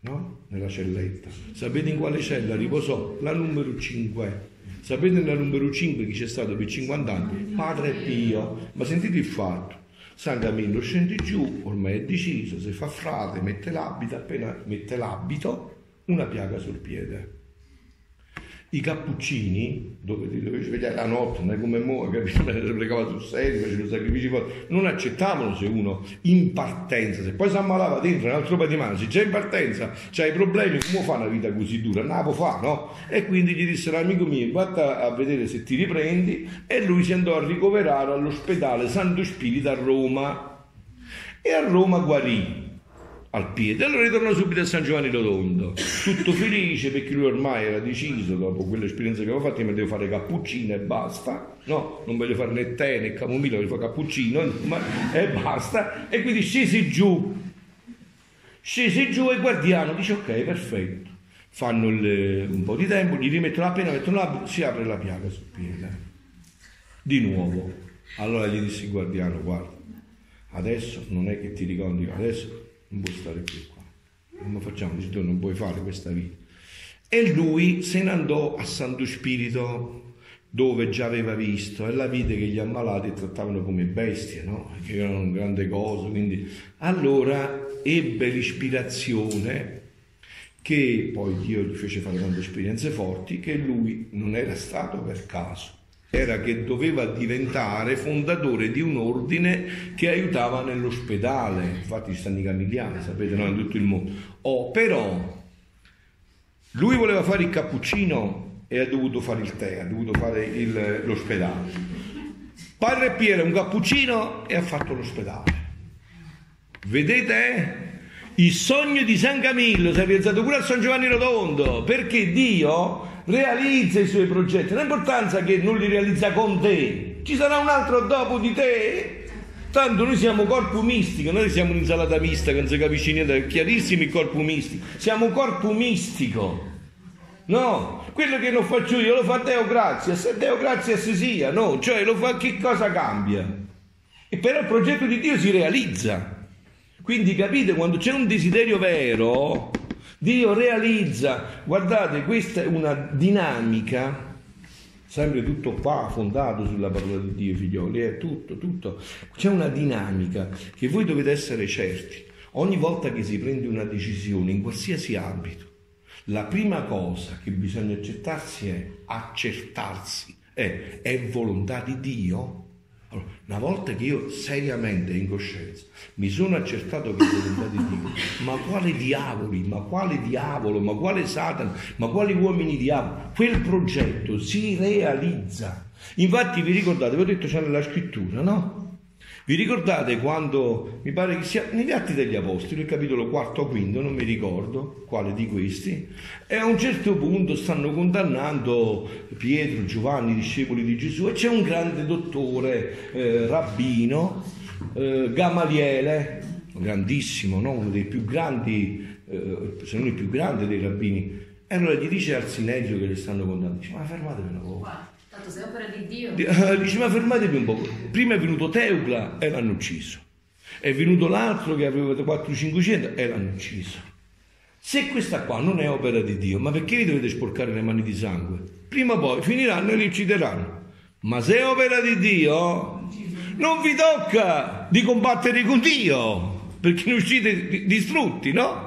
no? Nella celletta. Sapete in quale cella riposò? La numero cinque. Sapete nella numero cinque chi c'è stato per cinquanta anni? Padre Pio. Ma sentite il fatto. San Camillo scende giù, ormai è deciso, se fa frate, mette l'abito, appena mette l'abito, una piaga sul piede. I cappuccini, dove ti dovevi svegliare la notte, non è come mo', capito? Pregava sul serio, facevano sacrifici, non accettavano se uno in partenza, se poi si ammalava dentro un altro patimano, se già in partenza c'hai problemi, come fa una vita così dura? Non la può fare, no? E quindi gli dissero, amico mio, vada a vedere se ti riprendi, e lui si andò a ricoverare all'ospedale Santo Spirito a Roma, e a Roma guarì al piede. Allora ritornò subito a San Giovanni Rotondo, tutto felice, perché lui ormai era deciso, dopo quell'esperienza che avevo fatto, mi devo fare cappuccino e basta, no, non voglio fare né tè né camomilla, voglio fare cappuccino ma, e basta. E quindi scese giù, scese giù e il guardiano dice ok, perfetto, fanno il, un po' di tempo, gli rimettono la pena, mettono la, si apre la piaga sul piede di nuovo. Allora gli disse il guardiano, guarda, adesso non è che ti ricordi, adesso non puoi stare più qua, come facciamo? Dice, tu non puoi fare questa vita. E lui se ne andò a Santo Spirito, dove già aveva visto, e la vide che gli ammalati trattavano come bestie, no? Che erano un grande coso. Quindi allora ebbe l'ispirazione, che poi Dio gli fece fare tante esperienze forti, che lui non era stato per caso, era che doveva diventare fondatore di un ordine che aiutava nell'ospedale, infatti ci stanno i camilliani, sapete, no? In tutto il mondo. Oh, però lui voleva fare il cappuccino e ha dovuto fare il tè, ha dovuto fare l'ospedale. Padre Piero un cappuccino e ha fatto l'ospedale. Vedete? Il sogno di San Camillo si è realizzato pure a San Giovanni Rotondo, perché Dio realizza i suoi progetti. Non ha importanza che non li realizza con te, ci sarà un altro dopo di te, tanto noi siamo corpo mistico, noi siamo un'insalata mista che non si capisce niente, è chiarissimo il corpo mistico, siamo un corpo mistico, no? Quello che non faccio io lo fa Deo Gratias, se Deo Gratias sia, no? Cioè lo fa, che cosa cambia? E però il progetto di Dio si realizza. Quindi capite, quando c'è un desiderio vero, Dio realizza. Guardate, questa è una dinamica, sempre tutto qua fondato sulla parola di Dio, figlioli, è tutto, tutto. C'è una dinamica che voi dovete essere certi. Ogni volta che si prende una decisione, in qualsiasi ambito, la prima cosa che bisogna accettarsi è accertarsi, è, è volontà di Dio. Allora, una volta che io seriamente in coscienza mi sono accertato che è volontà di Dio, ma quale diavoli, ma quale diavolo, ma quale Satana, ma quali uomini diavolo, quel progetto si realizza. Infatti vi ricordate, vi ho detto c'è nella scrittura, no? Vi ricordate quando, mi pare che sia negli Atti degli Apostoli, il capitolo quarto o quinto, non mi ricordo quale di questi, e a un certo punto stanno condannando Pietro, Giovanni, discepoli di Gesù, e c'è un grande dottore, eh, rabbino, eh, Gamaliele, grandissimo, no? Uno dei più grandi, eh, se non il più grande dei rabbini, e allora gli dice al Sinedrio che le stanno condannando, dice ma fermatevi una cosa. Tanto sei opera di Dio. Dice ma fermatevi un po', prima è venuto Teucla e l'hanno ucciso, è venuto l'altro che aveva quattrocento cinquecento e l'hanno ucciso. Se questa qua non è opera di Dio, ma perché vi dovete sporcare le mani di sangue? Prima o poi finiranno e li uccideranno. Ma se è opera di Dio, non vi tocca di combattere con Dio, perché ne uscite distrutti, no?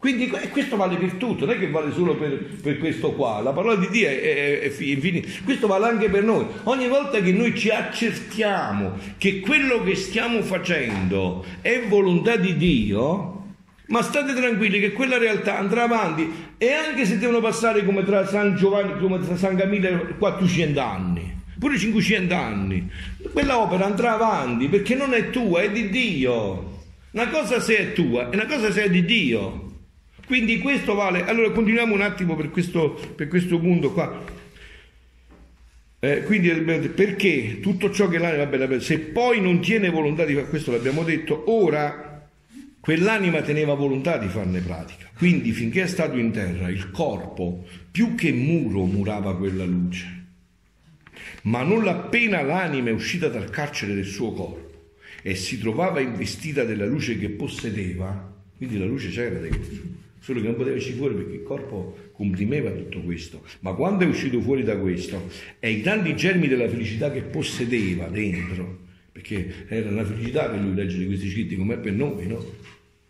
Quindi questo vale per tutto, non è che vale solo per, per questo qua, la parola di Dio è, è, è infinita, questo vale anche per noi. Ogni volta che noi ci accertiamo che quello che stiamo facendo è volontà di Dio, ma state tranquilli che quella realtà andrà avanti, e anche se devono passare come tra San Giovanni, come tra San Camillo quattrocento anni, pure cinquecento anni, quella opera andrà avanti, perché non è tua, è di Dio. Una cosa se è tua e una cosa se è di Dio. Quindi questo vale. Allora continuiamo un attimo per questo, per questo punto qua. Eh, quindi perché tutto ciò che l'anima, vabbè, vabbè, se poi non tiene volontà di fare, questo l'abbiamo detto, ora quell'anima teneva volontà di farne pratica. Quindi finché è stato in terra, il corpo più che muro murava quella luce. Ma non appena l'anima è uscita dal carcere del suo corpo e si trovava investita della luce che possedeva, quindi la luce c'era dentro. solo che non poteva uscire fuori perché il corpo comprimeva tutto questo. Ma quando è uscito fuori da questo e i grandi germi della felicità che possedeva dentro, perché era una felicità per lui leggere questi scritti come è per noi, no?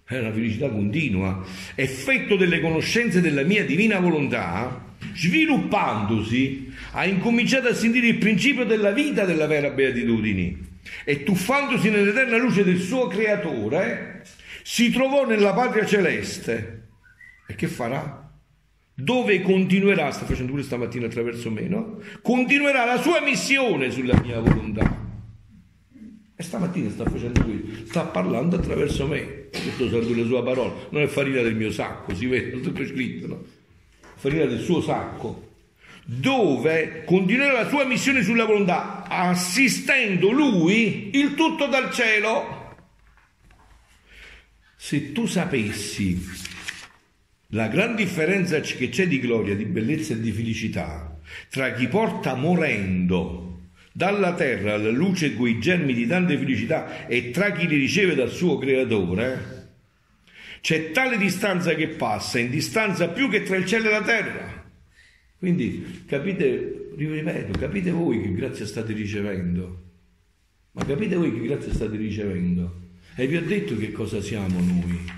Era una felicità continua, effetto delle conoscenze della mia divina volontà, sviluppandosi ha incominciato a sentire il principio della vita della vera beatitudine e, tuffandosi nell'eterna luce del suo creatore, si trovò nella patria celeste. E che farà? Dove continuerà, sta facendo pure stamattina attraverso me, no? Continuerà la sua missione sulla mia volontà. E stamattina sta facendo questo, sta parlando attraverso me. Questo sono le sue parole, non è farina del mio sacco, si vede, tutto scritto, no? Farina del suo sacco, dove continuerà la sua missione sulla volontà, assistendo lui il tutto dal cielo. Se tu sapessi la gran differenza che c'è di gloria, di bellezza e di felicità tra chi porta morendo dalla terra alla luce quei germi di tante felicità e tra chi li riceve dal suo creatore, c'è tale distanza che passa in distanza più che tra il cielo e la terra. Quindi capite, ripeto, capite voi che grazia state ricevendo, ma capite voi che grazia state ricevendo. E vi ho detto che cosa siamo noi.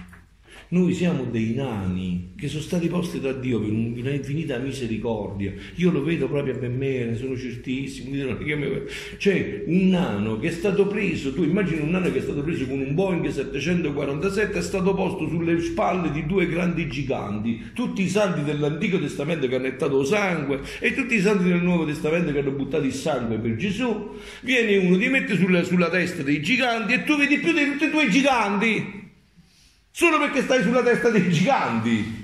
Noi siamo dei nani che sono stati posti da Dio per un'infinita misericordia. Io lo vedo proprio per me, ne sono certissimo. C'è un nano che è stato preso, tu immagini un nano che è stato preso con un Boeing settecentoquarantasette, è stato posto sulle spalle di due grandi giganti, tutti i santi dell'Antico Testamento che hanno gettato sangue e tutti i santi del Nuovo Testamento che hanno buttato il sangue per Gesù. Viene uno, ti mette sulla, sulla testa dei giganti e tu vedi più di tutti i tuoi giganti, solo perché stai sulla testa dei giganti.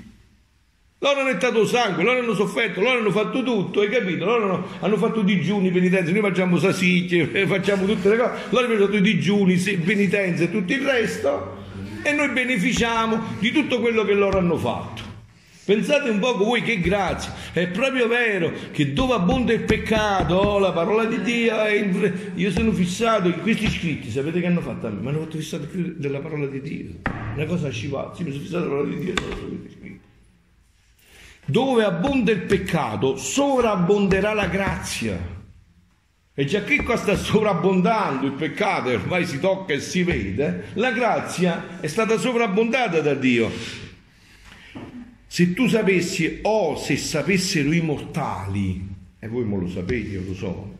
Loro hanno gettato sangue, loro hanno sofferto, loro hanno fatto tutto, hai capito? Loro hanno, hanno fatto digiuni, penitenze, noi facciamo salsicce, facciamo tutte le cose, loro hanno fatto i digiuni, penitenze e tutto il resto, e noi beneficiamo di tutto quello che loro hanno fatto. Pensate un poco voi che grazia. È proprio vero che dove abbonda il peccato, oh, la parola di Dio è in... Io sono fissato in questi scritti, sapete che hanno fatto a me? Mi hanno fatto fissato della parola di Dio, una cosa scivata. Sì, mi sono fissato della parola di Dio. Dove abbonda il peccato sovrabbonderà la grazia, e già che qua sta sovrabbondando il peccato, ormai si tocca e si vede, la grazia è stata sovrabbondata da Dio. Se tu sapessi, o oh, se sapessero i mortali, e voi me lo sapete, io lo so,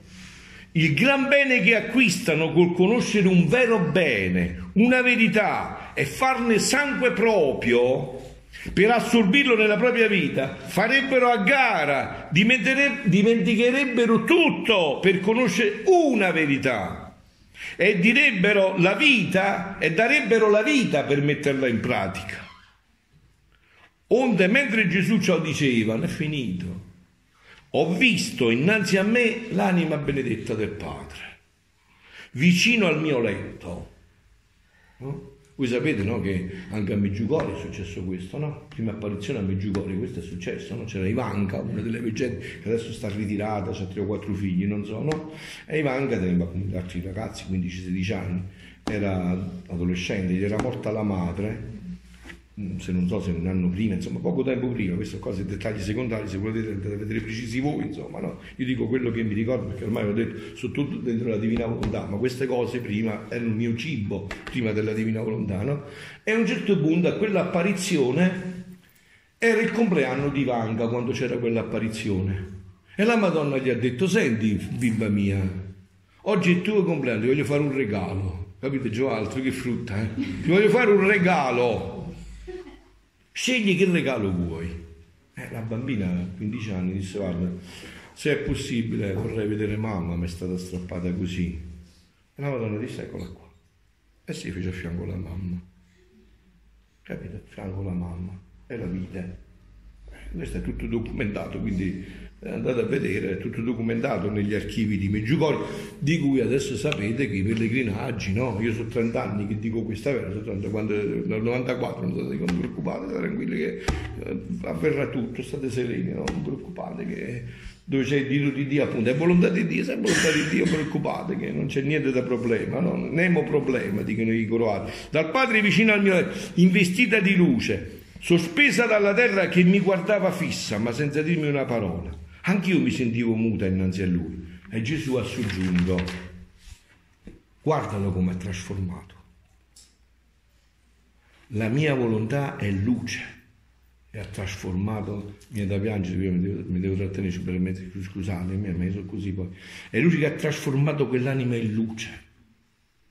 il gran bene che acquistano col conoscere un vero bene, una verità, e farne sangue proprio per assorbirlo nella propria vita, farebbero a gara, dimenticherebbero tutto per conoscere una verità e direbbero la vita e darebbero la vita per metterla in pratica. Onde, mentre Gesù ciò diceva, non è finito, ho visto innanzi a me l'anima benedetta del Padre, vicino al mio letto. No? Voi sapete, no, che anche a Medjugorje è successo questo, no? Prima apparizione a Medjugorje, questo è successo, no? C'era Ivanka, una delle veggenti che adesso sta ritirata, ha tre o quattro figli, non so, no? E Ivanka teneva con altri ragazzi, quindici sedici anni, era adolescente, gli era morta la madre, se non so se un anno prima, insomma poco tempo prima, queste cose, dettagli secondari, se volete andate a vedere precisi voi, insomma, no? Io dico quello che mi ricordo perché ormai ho detto, sono tutto dentro la divina volontà, ma queste cose prima erano il mio cibo, prima della divina volontà, no? E a un certo punto a quell'apparizione era il compleanno di Ivanka, quando c'era quell'apparizione, e la Madonna gli ha detto: senti bimba mia, oggi è il tuo compleanno, ti voglio fare un regalo, capite? Giù altro che frutta, eh? Ti voglio fare un regalo, scegli che regalo vuoi. Eh, la bambina a quindici anni disse: guarda, se è possibile vorrei vedere mamma, mi è stata strappata così. E la Madonna disse: eccola qua. E si fece a fianco la mamma, capito? A fianco la mamma e la vide. Questo è tutto documentato, quindi andate a vedere, è tutto documentato negli archivi di Medjugorje, di cui adesso sapete che i pellegrinaggi, no? Io sono trenta anni che dico questa vera, sono trenta, quando, nel novantaquattro, non state, non preoccupate, tranquilli che eh, avverrà tutto, state sereni, no? Non preoccupate che dove c'è il dito di Dio, appunto, è volontà di Dio, se è volontà di Dio preoccupate che non c'è niente da problema, no? Nemo problema, dicono i croati. Dal Padre vicino al mio letto, investita di luce, sospesa dalla terra che mi guardava fissa, ma senza dirmi una parola. Anch'io mi sentivo muta innanzi a lui. E Gesù ha soggiunto: guardalo come è trasformato. La mia volontà è luce. E ha trasformato, mi è da piangere, io mi devo, mi devo trattenere, scusate, mi ha sono così poi. È lui che ha trasformato quell'anima in luce.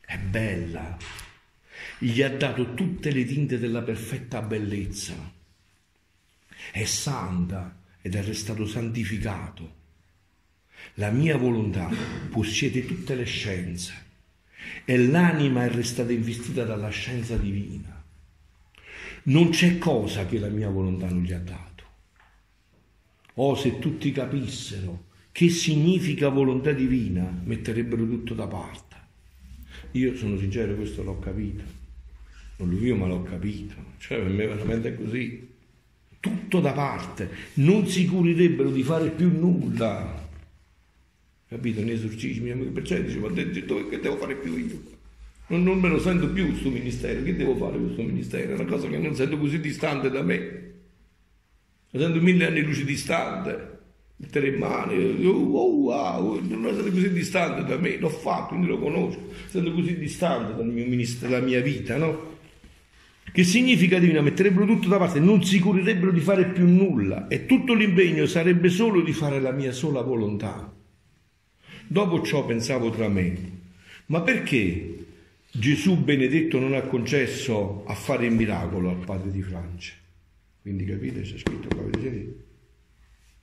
È bella. Gli ha dato tutte le tinte della perfetta bellezza. È santa ed è restato santificato. La mia volontà possiede tutte le scienze e l'anima è restata investita dalla scienza divina. Non c'è cosa che la mia volontà non gli ha dato. Oh, se tutti capissero che significa volontà divina, metterebbero tutto da parte. Io sono sincero, questo l'ho capito. Non lo io, ma l'ho capito. Cioè, per me veramente è così. Tutto da parte. Non si curirebbero di fare più nulla. Capito? Nei esorcismi, perciò dicevo, dove che devo fare più io? Non, non me lo sento più questo ministero. Che devo fare questo ministero? È una cosa che non sento così distante da me. Lo sento mille anni luce distante. Tre mani, oh, wow, non è stato così distante da me, l'ho fatto, quindi lo conosco, è stato così distante dal mio ministero, dalla mia vita, no? Che significa divina? Metterebbero tutto da parte, non si curirebbero di fare più nulla e tutto l'impegno sarebbe solo di fare la mia sola volontà. Dopo ciò pensavo tra me, ma perché Gesù benedetto non ha concesso a fare il miracolo al padre di Francia? Quindi capite, c'è scritto qua, vedete?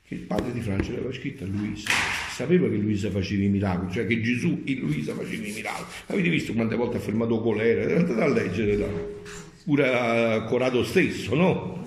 Che il padre di Francia l'aveva scritta a Luisa, sapeva che Luisa faceva i miracoli, cioè che Gesù in Luisa faceva i miracoli. Avete visto quante volte ha fermato colera? È andata a leggere da, pure a Corrado stesso, no?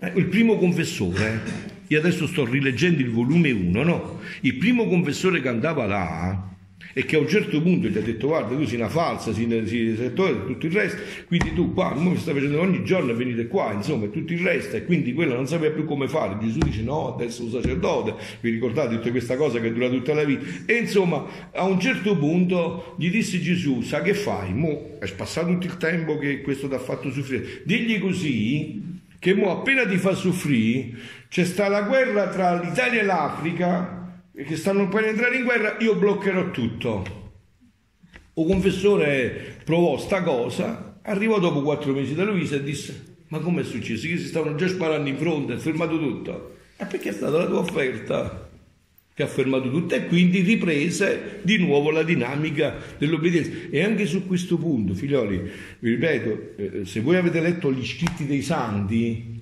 Eh, il primo confessore, eh? Io adesso sto rileggendo il volume uno, no? Il primo confessore che andava là e che a un certo punto gli ha detto: guarda, tu sei una falsa, sei un settore, tutto il resto, quindi tu qua mi stai facendo ogni giorno venire qua, insomma, e tutto il resto, e quindi quello non sapeva più come fare. Gesù dice: no, adesso un sacerdote, vi ricordate tutta questa cosa che dura tutta la vita? E insomma, a un certo punto gli disse Gesù: sa che fai? Mo è passato tutto il tempo che questo ti ha fatto soffrire, digli così che mo appena ti fa soffrire c'è sta la guerra tra l'Italia e l'Africa, che stanno per entrare in guerra, io bloccherò tutto. O confessore provò sta cosa, arrivò dopo quattro mesi da Luisa e disse: ma com'è successo? Che si stavano già sparando in fronte, ha fermato tutto. E perché è stata la tua offerta che ha fermato tutto? E quindi riprese di nuovo la dinamica dell'obbedienza. E anche su questo punto, figlioli, vi ripeto, se voi avete letto gli scritti dei santi,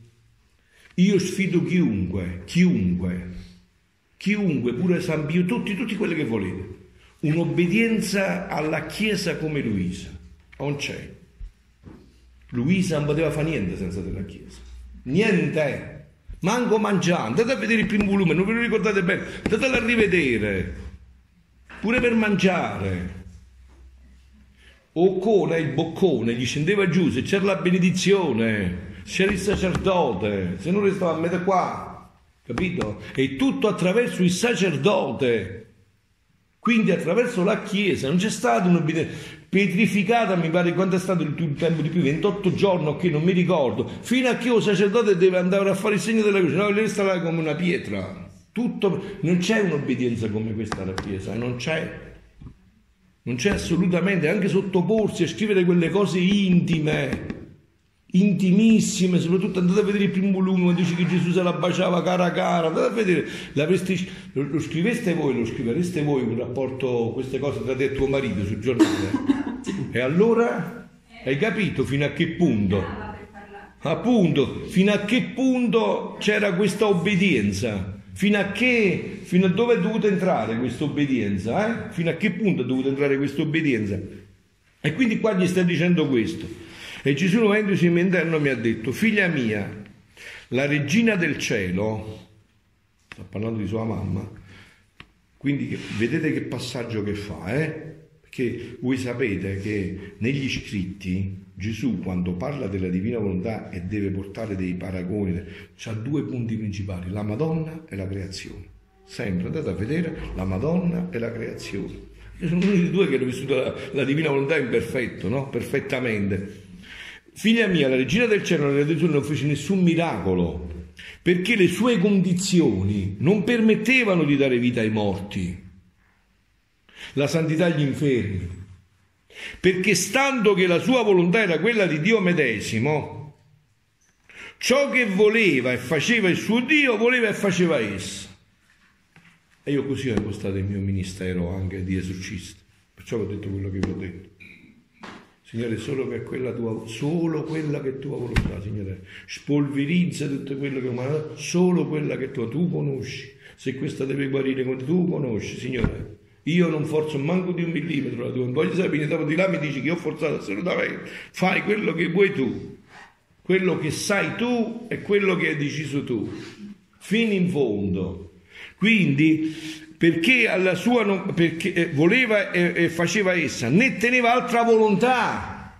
io sfido chiunque, chiunque, chiunque, pure San Pio, tutti, tutti quelli che volete, un'obbedienza alla Chiesa come Luisa non c'è. Luisa non poteva fare niente senza della Chiesa, niente, manco mangiando. Andate a vedere il primo volume, non ve lo ricordate bene, andatelo a rivedere, pure per mangiare. Occone, il boccone, gli scendeva giù, se c'era la benedizione, se c'era il sacerdote, se non restava a metà qua. Capito? E tutto attraverso il sacerdote, quindi attraverso la Chiesa. Non c'è stata un'obbedienza petrificata, mi pare, quanto è stato il tempo di più, ventotto giorni, che okay, non mi ricordo, fino a che il sacerdote deve andare a fare il segno della croce, no, lei sta là come una pietra. Tutto, non c'è un'obbedienza come questa alla Chiesa, non c'è, non c'è assolutamente. Anche sottoporsi a scrivere quelle cose intime, intimissime, soprattutto andate a vedere il primo volume, dice che Gesù se la baciava cara cara, andate a vedere, l'avresti, lo, lo scriveste voi, lo scrivereste voi un rapporto, queste cose tra te e tuo marito sul giornale. E allora hai capito fino a che punto, appunto, fino a che punto c'era questa obbedienza, fino a che, fino a dove è dovuta entrare questa obbedienza, eh? Fino a che punto è dovuta entrare questa obbedienza. E quindi qua gli sta dicendo questo. E Gesù, muovendosi in interno, mi ha detto: figlia mia, la regina del cielo, sta parlando di sua mamma, quindi che, vedete che passaggio che fa, eh? Perché voi sapete che negli scritti Gesù, quando parla della divina volontà e deve portare dei paragoni, ha due punti principali, la Madonna e la creazione. Sempre andate a vedere la Madonna e la creazione. Io sono uno dei due che hanno vissuto la, la divina volontà imperfetto, no? Perfettamente. Figlia mia, la regina del cielo nella creazione non fece nessun miracolo, perché le sue condizioni non permettevano di dare vita ai morti, la santità agli infermi, perché stando che la sua volontà era quella di Dio medesimo, ciò che voleva e faceva il suo Dio, voleva e faceva essa. E io così ho impostato il mio ministero anche di esorcista, perciò ho detto quello che vi ho detto. Signore, solo che quella tua, solo quella che tua volontà, Signore, spolverizza tutto quello che è umano, solo quella che tua, tu conosci, se questa deve guarire, tu conosci, Signore. Io non forzo manco di un millimetro la tua, non voglio sapere, dopo di là mi dici che ho forzato assolutamente, fai quello che vuoi tu, quello che sai tu e quello che hai deciso tu, fino in fondo. Quindi... perché alla sua non, perché voleva e, e faceva essa, né teneva altra volontà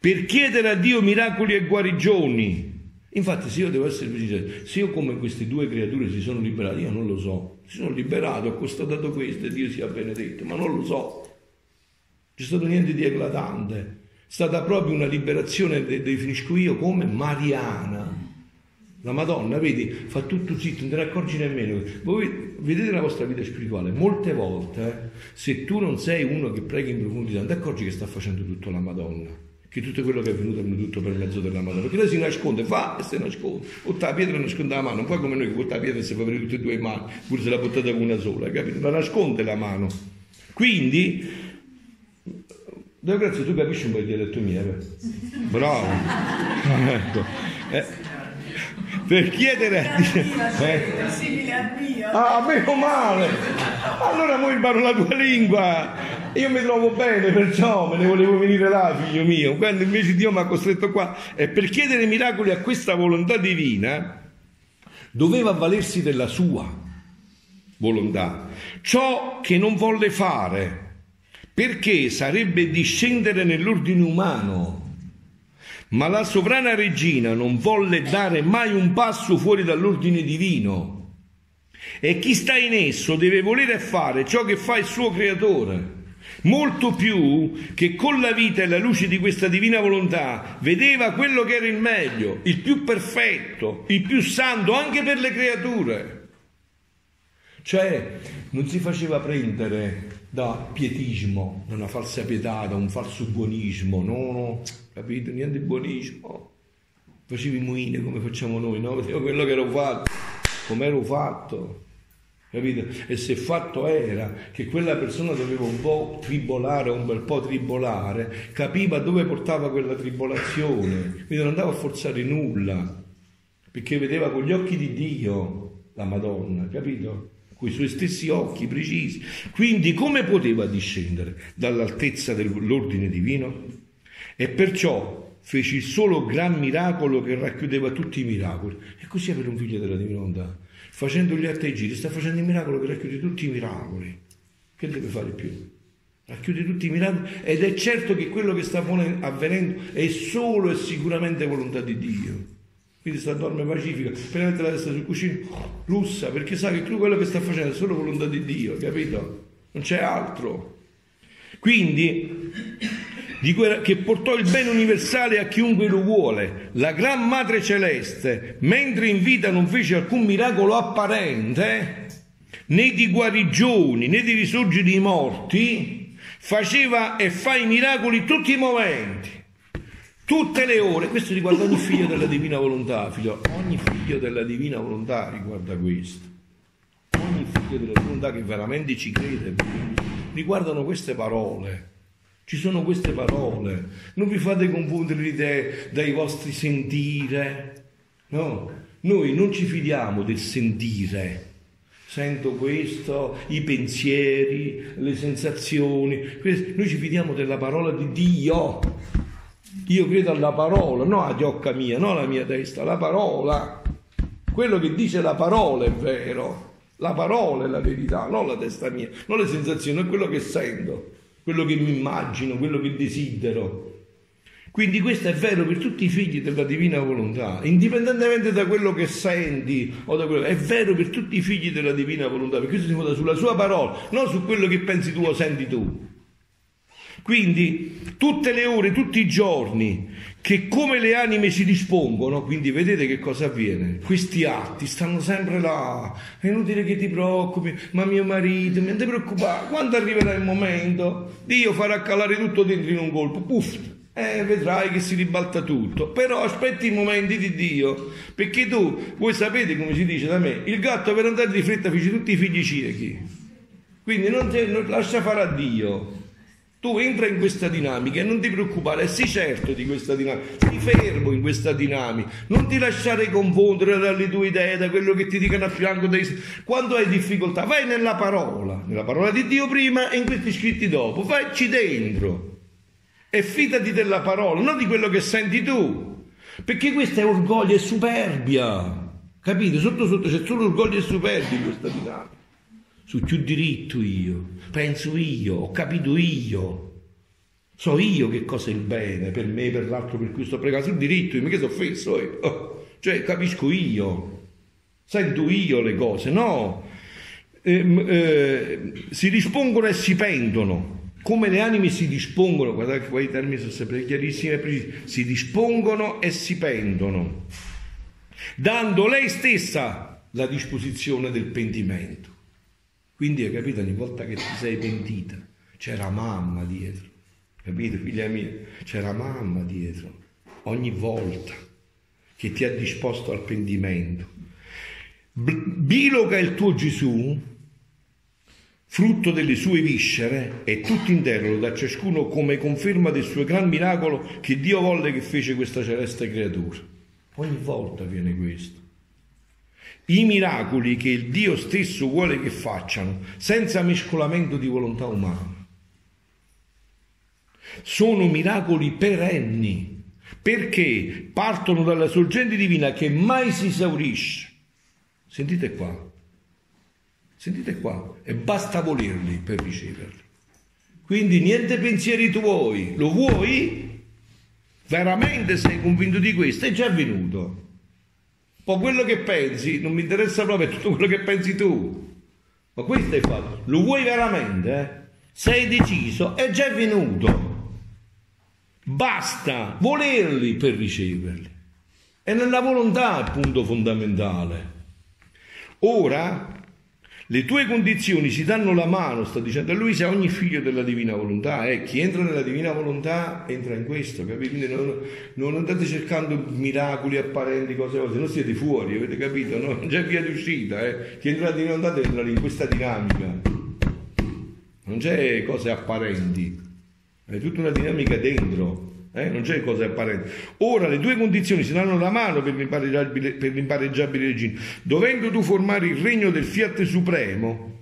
per chiedere a Dio miracoli e guarigioni. Infatti, se io devo essere sincero, se io come queste due creature si sono liberate, io non lo so, si sono liberato, ho constatato questo e Dio sia benedetto, ma non lo so, c'è stato niente di eclatante, è stata proprio una liberazione, definisco io come mariana. La Madonna, vedi, fa tutto zitto, non te ne accorgi nemmeno. Voi vedete la vostra vita spirituale, molte volte, eh, se tu non sei uno che prega in profondità, non ti accorgi che sta facendo tutto la Madonna, che tutto quello che è venuto è venuto per mezzo della Madonna, perché lei si nasconde, fa e si nasconde, botta la pietra e nasconde la mano, non fa come noi che botta la pietra e si fa vedere tutte e due le mani, pure se la buttate con una sola, capito? La nasconde la mano. Quindi, Dio grazie, tu capisci un po' di dialetto mio, eh? Bravo, ecco. Eh. Per chiedere a Dio, eh? Ah, meno male, allora mo imparo la tua lingua, io mi trovo bene, perciò me ne volevo venire là, figlio mio, quando invece Dio mi ha costretto qua. E per chiedere miracoli a questa volontà divina doveva avvalersi della sua volontà, ciò che non volle fare, perché sarebbe discendere nell'ordine umano. Ma la sovrana regina non volle dare mai un passo fuori dall'ordine divino, e chi sta in esso deve volere fare ciò che fa il suo creatore, molto più che con la vita e la luce di questa divina volontà vedeva quello che era il meglio, il più perfetto, il più santo anche per le creature. Cioè non si faceva prendere da pietismo, da una falsa pietà, da un falso buonismo, no, no, capito? Niente buonismo. Facevi moine come facciamo noi, no? Quello che ero fatto, come ero fatto, capito? E se fatto era che quella persona doveva un po' tribolare, un bel po' tribolare, capiva dove portava quella tribolazione, quindi non andava a forzare nulla, perché vedeva con gli occhi di Dio la Madonna, capito? Con i suoi stessi occhi precisi. Quindi come poteva discendere dall'altezza dell'ordine divino? E perciò fece il solo gran miracolo che racchiudeva tutti i miracoli. E così è per un figlio della divina volontà. Facendo gli atti e giri, sta facendo il miracolo che racchiude tutti i miracoli. Che deve fare più? Racchiude tutti i miracoli ed è certo che quello che sta avvenendo è solo e sicuramente volontà di Dio. Quindi sta dorme pacifica, appena mette la testa sul cuscino, russa, perché sa che quello che sta facendo è solo volontà di Dio, capito? Non c'è altro. Quindi, di quella che portò il bene universale a chiunque lo vuole, la Gran Madre Celeste, mentre in vita non fece alcun miracolo apparente, né di guarigioni, né di risorgere di morti, faceva e fa i miracoli tutti i momenti. Tutte le ore, questo riguarda ogni figlio della divina volontà, figlio, ogni figlio della divina volontà riguarda questo, ogni figlio della divina volontà che veramente ci crede, riguardano queste parole, ci sono queste parole, non vi fate confondere l'idea dai vostri sentire, no, noi non ci fidiamo del sentire, sento questo, i pensieri, le sensazioni, noi ci fidiamo della parola di Dio. Io credo alla parola, non alla giocca mia, non alla mia testa, la parola. Quello che dice la parola è vero, la parola è la verità, non la testa mia, non le sensazioni, è quello che sento, quello che mi immagino, quello che desidero. Quindi questo è vero per tutti i figli della divina volontà, indipendentemente da quello che senti o da quello che... è vero per tutti i figli della divina volontà, perché questo si fonda sulla sua parola, non su quello che pensi tu o senti tu. Quindi tutte le ore, tutti i giorni, che come le anime si dispongono, quindi vedete che cosa avviene, questi atti stanno sempre là, è inutile che ti preoccupi, ma mio marito, non ti preoccupare, quando arriverà il momento, Dio farà calare tutto dentro in un colpo, puff, eh, vedrai che si ribalta tutto, però aspetti i momenti di Dio, perché tu, voi sapete come si dice da me, il gatto per andare di fretta fece tutti i figli ciechi, quindi non te, non, lascia fare a Dio. Tu entra in questa dinamica e non ti preoccupare, sii certo di questa dinamica, sii fermo in questa dinamica, non ti lasciare confondere dalle tue idee, da quello che ti dicono a fianco. Dei... Quando hai difficoltà, vai nella parola, nella parola di Dio prima e in questi scritti dopo, vaici dentro e fidati della parola, non di quello che senti tu, perché questo è orgoglio e superbia, capite? Sotto sotto c'è solo orgoglio e superbia in questa dinamica. Su più diritto io, penso io, ho capito io, so io che cosa è il bene per me, per l'altro, per cui sto pregando, sul diritto io, mica sono offeso, eh. oh, cioè capisco io, sento io le cose, no, ehm, eh, si dispongono e si pendono, come le anime si dispongono, guardate che quei termini sono sempre chiarissimi e precisi, si dispongono e si pendono, dando lei stessa la disposizione del pentimento. Quindi hai capito, ogni volta che ti sei pentita c'era mamma dietro, capito figlia mia? C'era mamma dietro, ogni volta che ti ha disposto al pentimento. Biloca il tuo Gesù, frutto delle sue viscere, e tutto intero da ciascuno come conferma del suo gran miracolo che Dio volle che fece questa celeste creatura. Ogni volta viene questo. I miracoli che il Dio stesso vuole che facciano, senza mescolamento di volontà umana. Sono miracoli perenni, perché partono dalla sorgente divina che mai si esaurisce. Sentite qua, sentite qua, e basta volerli per riceverli. Quindi niente pensieri tuoi, lo vuoi? Veramente sei convinto di questo? È già avvenuto. Ma quello che pensi non mi interessa proprio, è tutto quello che pensi tu. Ma questo è fatto. Lo vuoi veramente? Eh? Sei deciso, è già venuto. Basta volerli per riceverli. È nella volontà il punto fondamentale. Ora le tue condizioni si danno la mano, sta dicendo a Luisa, ogni figlio della Divina Volontà. Eh, chi entra nella Divina Volontà entra in questo, capite? Quindi non, non andate cercando miracoli apparenti, cose cose, non siete fuori, avete capito? No? Non c'è via di uscita, eh. Chi entra nella Divina Volontà entra in questa dinamica, non c'è cose apparenti, è tutta una dinamica dentro. Eh, non c'è cosa apparente. Ora le tue condizioni si danno la mano per l'impareggiabile regina. Dovendo tu formare il regno del Fiat Supremo,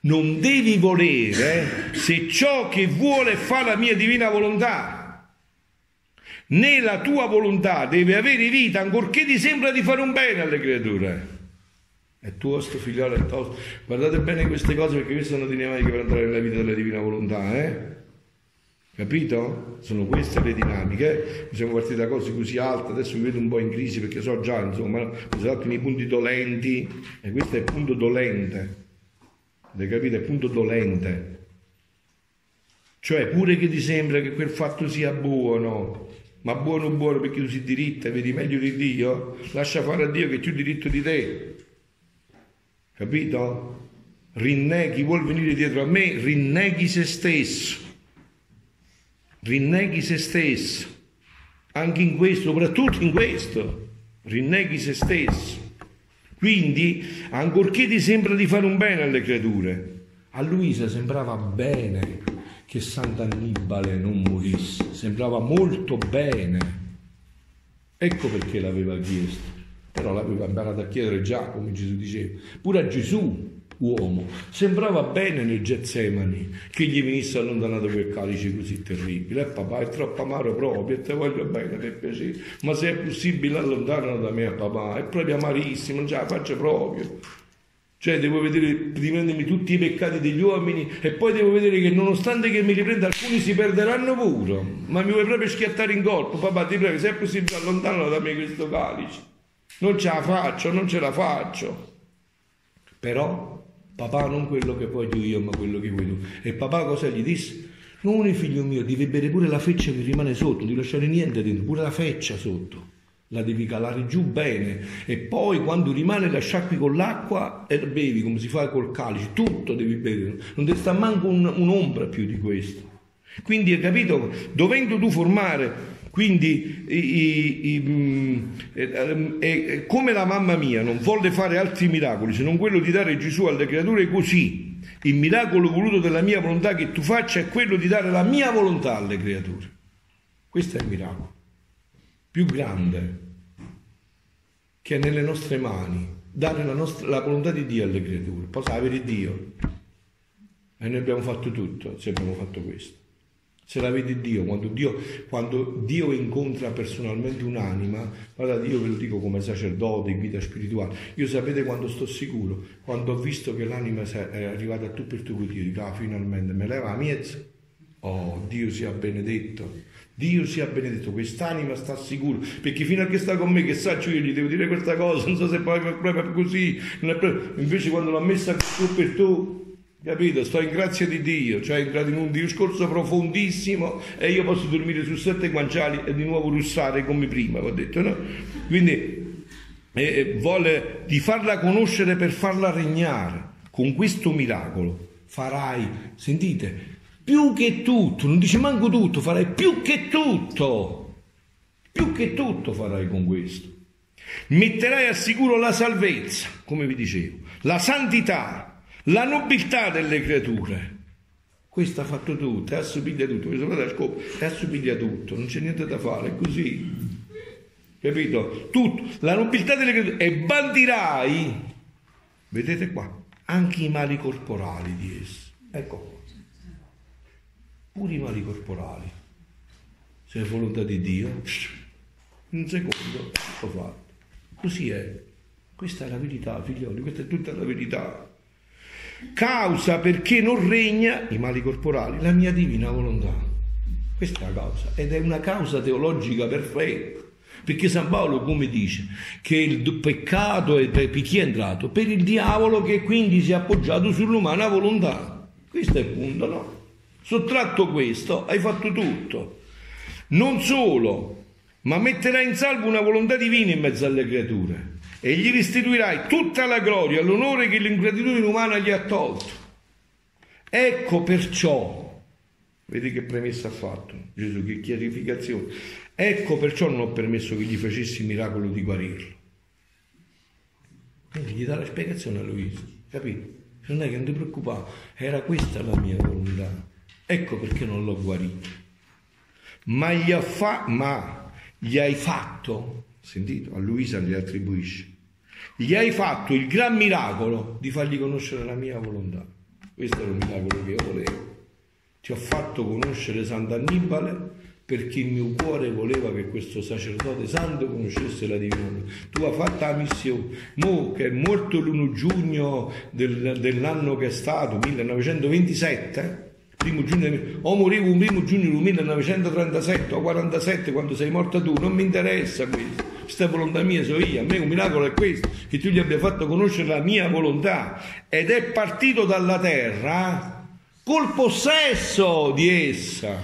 non devi volere se ciò che vuole fa la mia divina volontà, né la tua volontà deve avere vita, ancorché ti sembra di fare un bene alle creature. È tuo sto figliolo, è tosto. Guardate bene queste cose, perché queste sono dinamiche per entrare nella vita della divina volontà, eh? Capito? Sono queste le dinamiche. Siamo partiti da cose così alte, adesso mi vedo un po' in crisi perché so già, insomma, sono altri i punti dolenti e questo è il punto dolente. Avete capito? È il punto dolente. Cioè, pure che ti sembra che quel fatto sia buono, ma buono buono perché tu sei diritto e vedi meglio di Dio, lascia fare a Dio che è più diritto di te. Capito? Rinneghi, chi vuol venire dietro a me, rinneghi se stesso. Rinneghi se stesso, anche in questo, soprattutto in questo, rinneghi se stesso. Quindi, ancorché ti sembra di fare un bene alle creature, a Luisa sembrava bene che Sant'Annibale non morisse, sembrava molto bene. Ecco perché l'aveva chiesto, però l'aveva imparato a chiedere già, come Gesù diceva, pure a Gesù. Uomo, sembrava bene nel Getsemani che gli venisse allontanato quel calice così terribile. Eh, papà, è troppo amaro proprio, e te voglio bene per piacere, ma se è possibile allontanalo da me, papà, è proprio amarissimo, non ce la faccio proprio. Cioè, devo vedere di prendermi tutti i peccati degli uomini e poi devo vedere che nonostante che me li prenda, alcuni si perderanno pure. Ma mi vuoi proprio schiattare in corpo, papà, ti prego, se è possibile allontanalo da me questo calice. Non ce la faccio, non ce la faccio. Però papà, non quello che voglio io, ma quello che vuoi tu. E papà cosa gli disse? Non, figlio mio, devi bere pure la feccia che rimane sotto, di lasciare niente dentro, pure la feccia sotto la devi calare giù bene, e poi quando rimane la sciacqui con l'acqua e la bevi come si fa col calice, tutto devi bere, non ti sta manco un'ombra più di questo. Quindi hai capito, dovendo tu formare quindi i, i, i, e, e, come la mamma mia non volle fare altri miracoli se non quello di dare Gesù alle creature, così il miracolo voluto della mia volontà che tu faccia è quello di dare la mia volontà alle creature. Questo è il miracolo più grande che è nelle nostre mani, dare la, nostra, la volontà di Dio alle creature. Poi sapere Dio, e noi abbiamo fatto tutto se abbiamo fatto questo. Se la vede Dio, quando Dio, quando Dio incontra personalmente un'anima, guardate, io ve lo dico come sacerdote, guida spirituale, io sapete quando sto sicuro, quando ho visto che l'anima è arrivata a tu per tu, io dico, ah, finalmente me leva la miezza. Oh, Dio sia benedetto, Dio sia benedetto, quest'anima sta sicuro, perché fino a che sta con me, che sa, io gli devo dire questa cosa, non so se poi è proprio così, invece quando l'ha messa tu per tu, capito, sto in grazia di Dio, cioè è entrato in un discorso profondissimo e io posso dormire su sette guanciali e di nuovo russare come prima, ho detto, no? Quindi eh, vuole di farla conoscere per farla regnare. Con questo miracolo farai, sentite, più che tutto, non dice manco tutto, farai più che tutto, più che tutto farai con questo. Metterai a sicuro la salvezza, come vi dicevo, la santità, la nobiltà delle creature. Questo ha fatto tutto, assomiglia tutto, questo fratello scopo, assomiglia tutto, non c'è niente da fare, è così, capito? Tutto, la nobiltà delle creature, e bandirai, vedete qua, anche i mali corporali di essi, ecco qua. Pure i mali corporali, se è volontà di Dio, in un secondo l'ho fatto. Così è, questa è la verità, figlioli, questa è tutta la verità. Causa perché non regna i mali corporali la mia divina volontà, questa è la causa, ed è una causa teologica perfetta, perché San Paolo come dice che il peccato è per chi è entrato? Per il diavolo, che quindi si è appoggiato sull'umana volontà. Questo è il punto, no? Sottratto questo, hai fatto tutto. Non solo, ma metterai in salvo una volontà divina in mezzo alle creature e gli restituirai tutta la gloria e l'onore che l'ingratitudine umana gli ha tolto. Ecco perciò, vedi che premessa ha fatto Gesù, che chiarificazione, ecco perciò non ho permesso che gli facessi il miracolo di guarirlo. Quindi gli dà la spiegazione a Luisa, capito? Non è che non ti preoccupavo, era questa la mia volontà. Ecco perché non l'ho guarito. Ma gli, affa- ma gli hai fatto, sentito, a Luisa gli attribuisce, gli hai fatto il gran miracolo di fargli conoscere la mia volontà. Questo era un miracolo che io volevo. Ti ho fatto conoscere Sant'Annibale perché il mio cuore voleva che questo sacerdote santo conoscesse la divina. Tu hai fatto la missione, mo che è morto l'primo giugno del, dell'anno che è stato, millenovecentoventisette, primo giugno, o morivo un primo giugno del millenovecentotrentasette o quarantasette quando sei morta tu, non mi interessa questo, questa volontà mia so io, a me un miracolo è questo, che tu gli abbia fatto conoscere la mia volontà, ed è partito dalla terra col possesso di essa.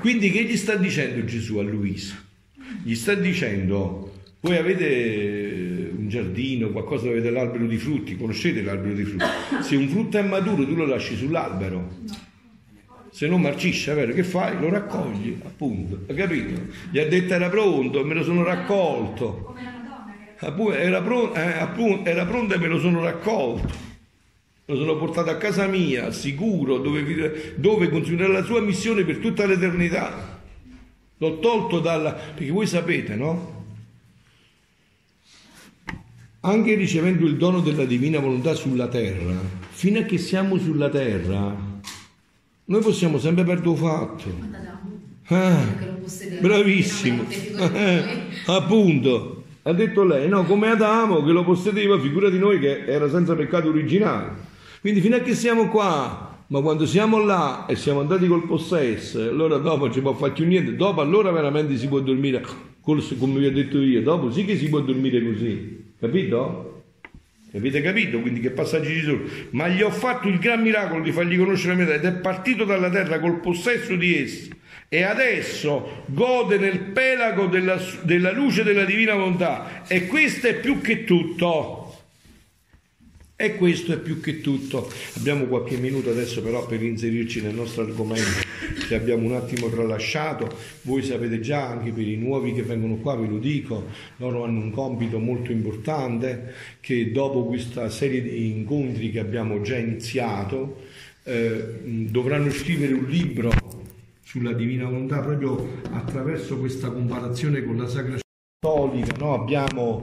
Quindi che gli sta dicendo Gesù a Luisa? Gli sta dicendo, voi avete un giardino, qualcosa, avete l'albero di frutti, conoscete l'albero di frutti, se un frutto è maturo tu lo lasci sull'albero, se non marcisce, vero, che fai? Lo raccogli, appunto, hai capito? Gli ha detto era pronto, me lo sono raccolto, era pronto, eh, appunto, era pronto e me lo sono raccolto, lo sono portato a casa mia, sicuro, dove, dove continuerà la sua missione per tutta l'eternità, l'ho tolto dalla... perché voi sapete, no? Anche ricevendo il dono della divina volontà sulla terra, fino a che siamo sulla terra, noi possiamo sempre perdere un fatto. Ah, bravissimo, appunto, ha detto lei, no, come Adamo che lo possedeva, figura di noi che era senza peccato originale. Quindi fino a che siamo qua, ma quando siamo là e siamo andati col possesso, allora dopo non ci può fare più niente, dopo allora veramente si può dormire, come vi ho detto io, dopo sì che si può dormire così. Capito? Avete capito quindi che passaggi ci sono? Ma gli ho fatto il gran miracolo di fargli conoscere la mia terra ed è partito dalla terra col possesso di essa e adesso gode nel pelago della, della luce della divina volontà, e questo è più che tutto. E questo è più che tutto. Abbiamo qualche minuto adesso però per inserirci nel nostro argomento che abbiamo un attimo tralasciato. Voi sapete già, anche per i nuovi che vengono qua ve lo dico, loro hanno un compito molto importante, che dopo questa serie di incontri che abbiamo già iniziato eh, dovranno scrivere un libro sulla Divina Volontà, proprio attraverso questa comparazione con la Sacra Cattolica, no? Abbiamo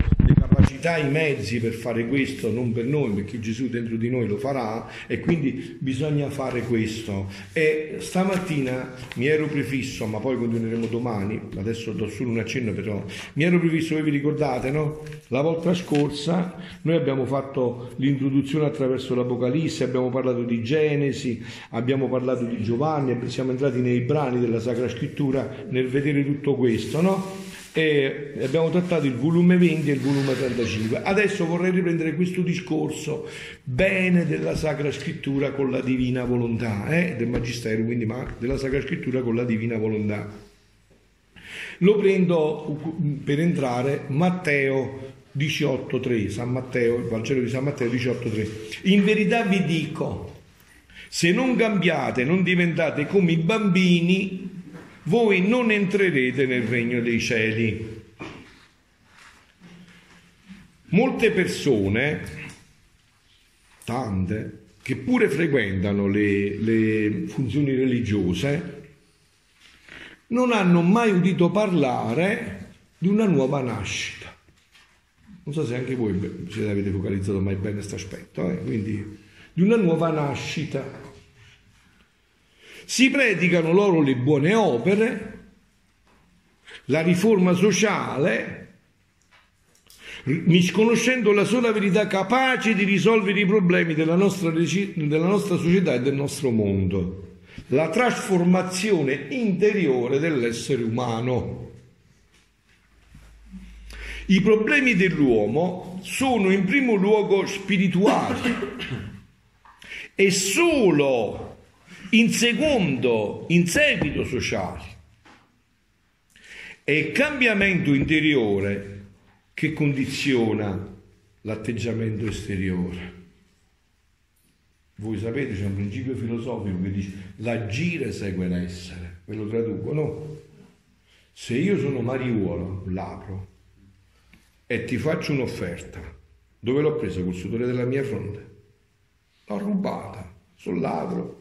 i mezzi per fare questo, non per noi, perché Gesù dentro di noi lo farà, e quindi bisogna fare questo. E stamattina mi ero prefisso, ma poi continueremo domani, adesso do solo un accenno, però mi ero prefisso, voi vi ricordate, no? La volta scorsa noi abbiamo fatto l'introduzione attraverso l'Apocalisse, abbiamo parlato di Genesi, abbiamo parlato di Giovanni, siamo entrati nei brani della Sacra Scrittura nel vedere tutto questo, no? E abbiamo trattato il volume venti e il volume trentacinque. Adesso vorrei riprendere questo discorso bene della Sacra Scrittura con la Divina Volontà, eh? del Magistero, quindi, ma della Sacra Scrittura con la Divina Volontà. Lo prendo per entrare Matteo diciotto tre, San Matteo, il Vangelo di San Matteo diciotto tre. In verità vi dico, se non cambiate, non diventate come i bambini, voi non entrerete nel regno dei cieli. Molte persone, tante, che pure frequentano le, le funzioni religiose, non hanno mai udito parlare di una nuova nascita. Non so se anche voi se avete focalizzato mai bene questo aspetto, eh? Quindi di una nuova nascita. Si predicano loro le buone opere, la riforma sociale, misconoscendo la sola verità capace di risolvere i problemi della nostra, della nostra società e del nostro mondo, la trasformazione interiore dell'essere umano. I problemi dell'uomo sono in primo luogo spirituali e solo in secondo, in seguito sociali. È il cambiamento interiore che condiziona l'atteggiamento esteriore. Voi sapete, c'è un principio filosofico che dice l'agire segue l'essere. Ve lo traduco, no? Se io sono mariuolo, l'apro, e ti faccio un'offerta, dove l'ho presa? Col sudore della mia fronte. L'ho rubata, sono ladro.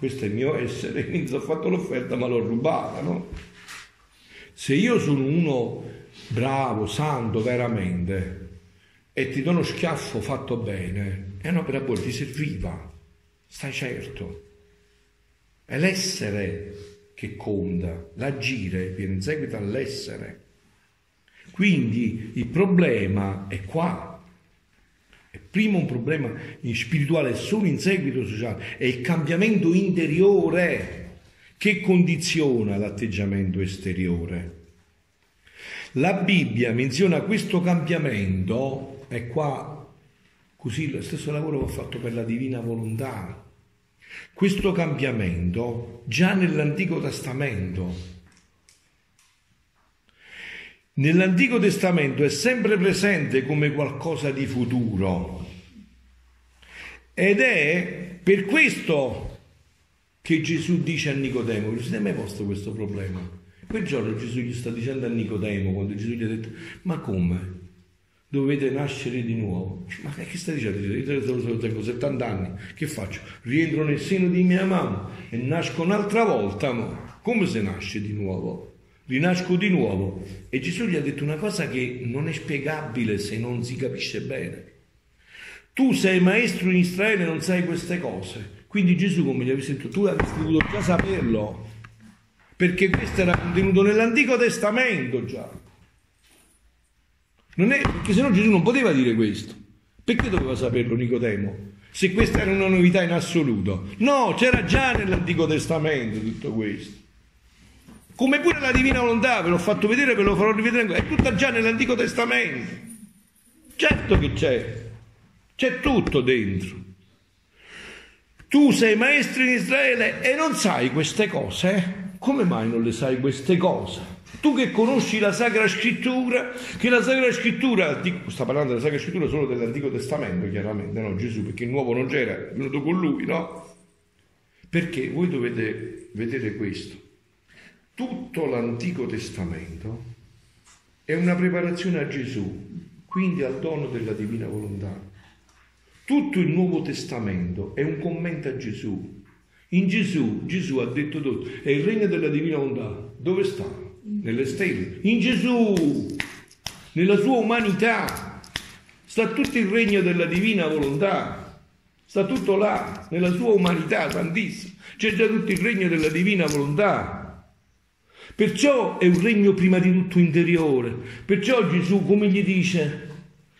Questo è il mio essere, quindi ho fatto l'offerta ma l'ho rubata, no? Se io sono uno bravo, santo, veramente, e ti do uno schiaffo fatto bene, è un'opera buona, ti serviva, stai certo. È l'essere che conta, l'agire viene in seguito all'essere. Quindi il problema è qua. Prima un problema spirituale, solo in seguito sociale, è il cambiamento interiore che condiziona l'atteggiamento esteriore. La Bibbia menziona questo cambiamento, è qua, così lo stesso lavoro che ho fatto per la Divina Volontà, questo cambiamento già nell'Antico Testamento. Nell'Antico Testamento è sempre presente come qualcosa di futuro, ed è per questo che Gesù dice a Nicodemo, non si è mai posto questo problema. Quel giorno Gesù gli sta dicendo a Nicodemo, quando Gesù gli ha detto, ma come? Dovete nascere di nuovo. Ma che stai dicendo? Io tengo settanta anni, che faccio? Rientro nel seno di mia mamma e nasco un'altra volta? Ma come se nasce di nuovo? Rinasco di nuovo. E Gesù gli ha detto una cosa che non è spiegabile se non si capisce bene. Tu sei maestro in Israele e non sai queste cose. Quindi Gesù, come gli avessi detto, tu avresti dovuto già saperlo, perché questo era contenuto nell'Antico Testamento già. Non è, perché sennò Gesù non poteva dire questo. Perché doveva saperlo Nicodemo? Se questa era una novità in assoluto. No, c'era già nell'Antico Testamento tutto questo. Come pure la Divina Volontà, ve l'ho fatto vedere, ve lo farò rivedere ancora, è tutta già nell'Antico Testamento. Certo che c'è. c'è tutto dentro. Tu sei maestro in Israele e non sai queste cose, eh? Come mai non le sai queste cose? Tu che conosci la Sacra Scrittura, che la Sacra Scrittura, sta parlando della Sacra Scrittura solo dell'Antico Testamento, chiaramente, no? Gesù, perché il Nuovo non c'era, è venuto con lui, no? Perché voi dovete vedere questo. Tutto l'Antico Testamento è una preparazione a Gesù, quindi al dono della Divina Volontà. Tutto il Nuovo Testamento è un commento a Gesù. In Gesù, Gesù ha detto tutto, è il regno della Divina Volontà. Dove sta? Nelle stelle, in Gesù, nella sua umanità, sta tutto il regno della Divina Volontà, sta tutto là, nella sua umanità santissima, c'è già tutto il regno della Divina Volontà. Perciò è un regno prima di tutto interiore. Perciò Gesù, come gli dice,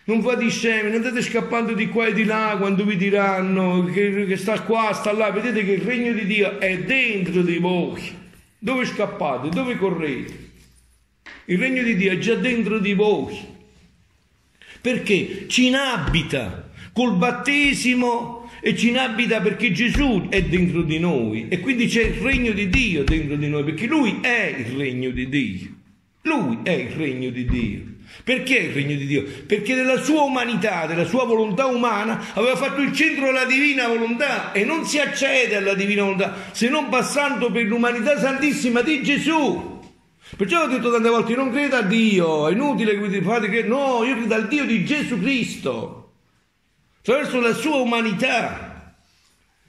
non fate scemi, non andate scappando di qua e di là quando vi diranno che, che sta qua, sta là. Vedete che il regno di Dio è dentro di voi. Dove scappate? Dove correte? Il regno di Dio è già dentro di voi. Perché ci inabita col battesimo e ci inabita perché Gesù è dentro di noi. E quindi c'è il regno di Dio dentro di noi, perché Lui è il regno di Dio. Lui è il regno di Dio. Perché il regno di Dio? Perché della sua umanità, della sua volontà umana aveva fatto il centro la Divina Volontà, e non si accede alla Divina Volontà se non passando per l'umanità santissima di Gesù. Perciò ho detto tante volte, non credo a Dio, è inutile che vi fate credere, no, io credo al Dio di Gesù Cristo. Attraverso la sua umanità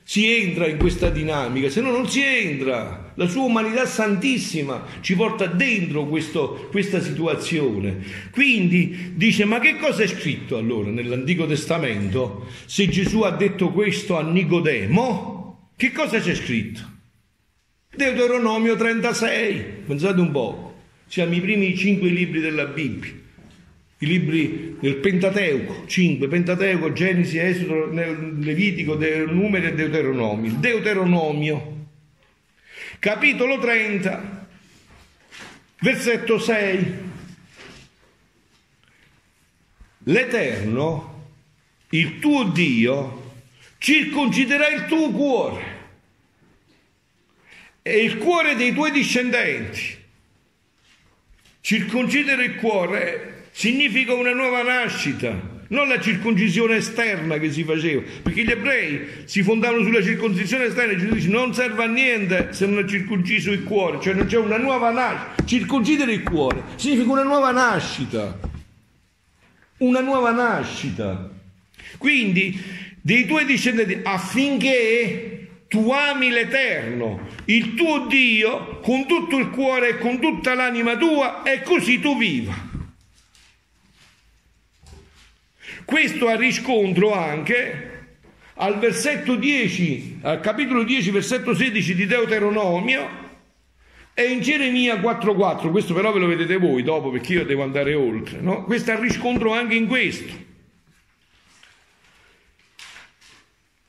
si entra in questa dinamica, se no non si entra. La sua umanità santissima ci porta dentro questo, questa situazione. Quindi dice, ma che cosa è scritto allora nell'Antico Testamento? Se Gesù ha detto questo a Nicodemo, che cosa c'è scritto? Deuteronomio trentasei, pensate un po', siamo i primi cinque libri della Bibbia, i libri del Pentateuco, cinque, Pentateuco, Genesi, Esodo, Levitico, Numeri e Deuteronomio. Deuteronomio. Capitolo trenta, versetto sei. L'Eterno, il tuo Dio, circonciderà il tuo cuore e il cuore dei tuoi discendenti. Circoncidere il cuore significa una nuova nascita. Non la circoncisione esterna che si faceva, perché gli ebrei si fondavano sulla circoncisione esterna e Gesù dice non serve a niente se non è circonciso il cuore, cioè non c'è una nuova nascita. Circoncidere il cuore significa una nuova nascita, una nuova nascita. Quindi dei tuoi discendenti, affinché tu ami l'Eterno, il tuo Dio, con tutto il cuore e con tutta l'anima tua, e così tu viva. Questo ha riscontro anche al versetto dieci, al capitolo dieci, versetto sedici di Deuteronomio, e in Geremia quattro quattro. Questo però ve lo vedete voi dopo, perché io devo andare oltre, no? Questo ha riscontro anche in questo.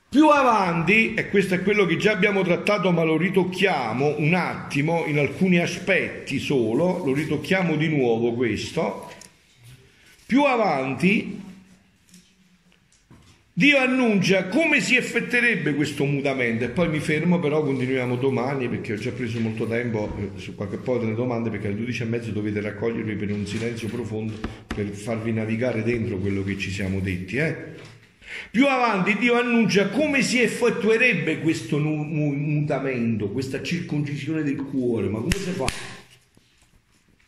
Più avanti, e questo è quello che già abbiamo trattato, ma lo ritocchiamo un attimo in alcuni aspetti solo, lo ritocchiamo di nuovo questo. Più avanti Dio annuncia come si effetterebbe questo mutamento, e poi mi fermo, però continuiamo domani perché ho già preso molto tempo su qualche po' delle domande, perché alle dodici e mezzo dovete raccogliervi per un silenzio profondo per farvi navigare dentro quello che ci siamo detti. Eh? Più avanti Dio annuncia come si effettuerebbe questo mutamento, questa circoncisione del cuore, ma come si fa?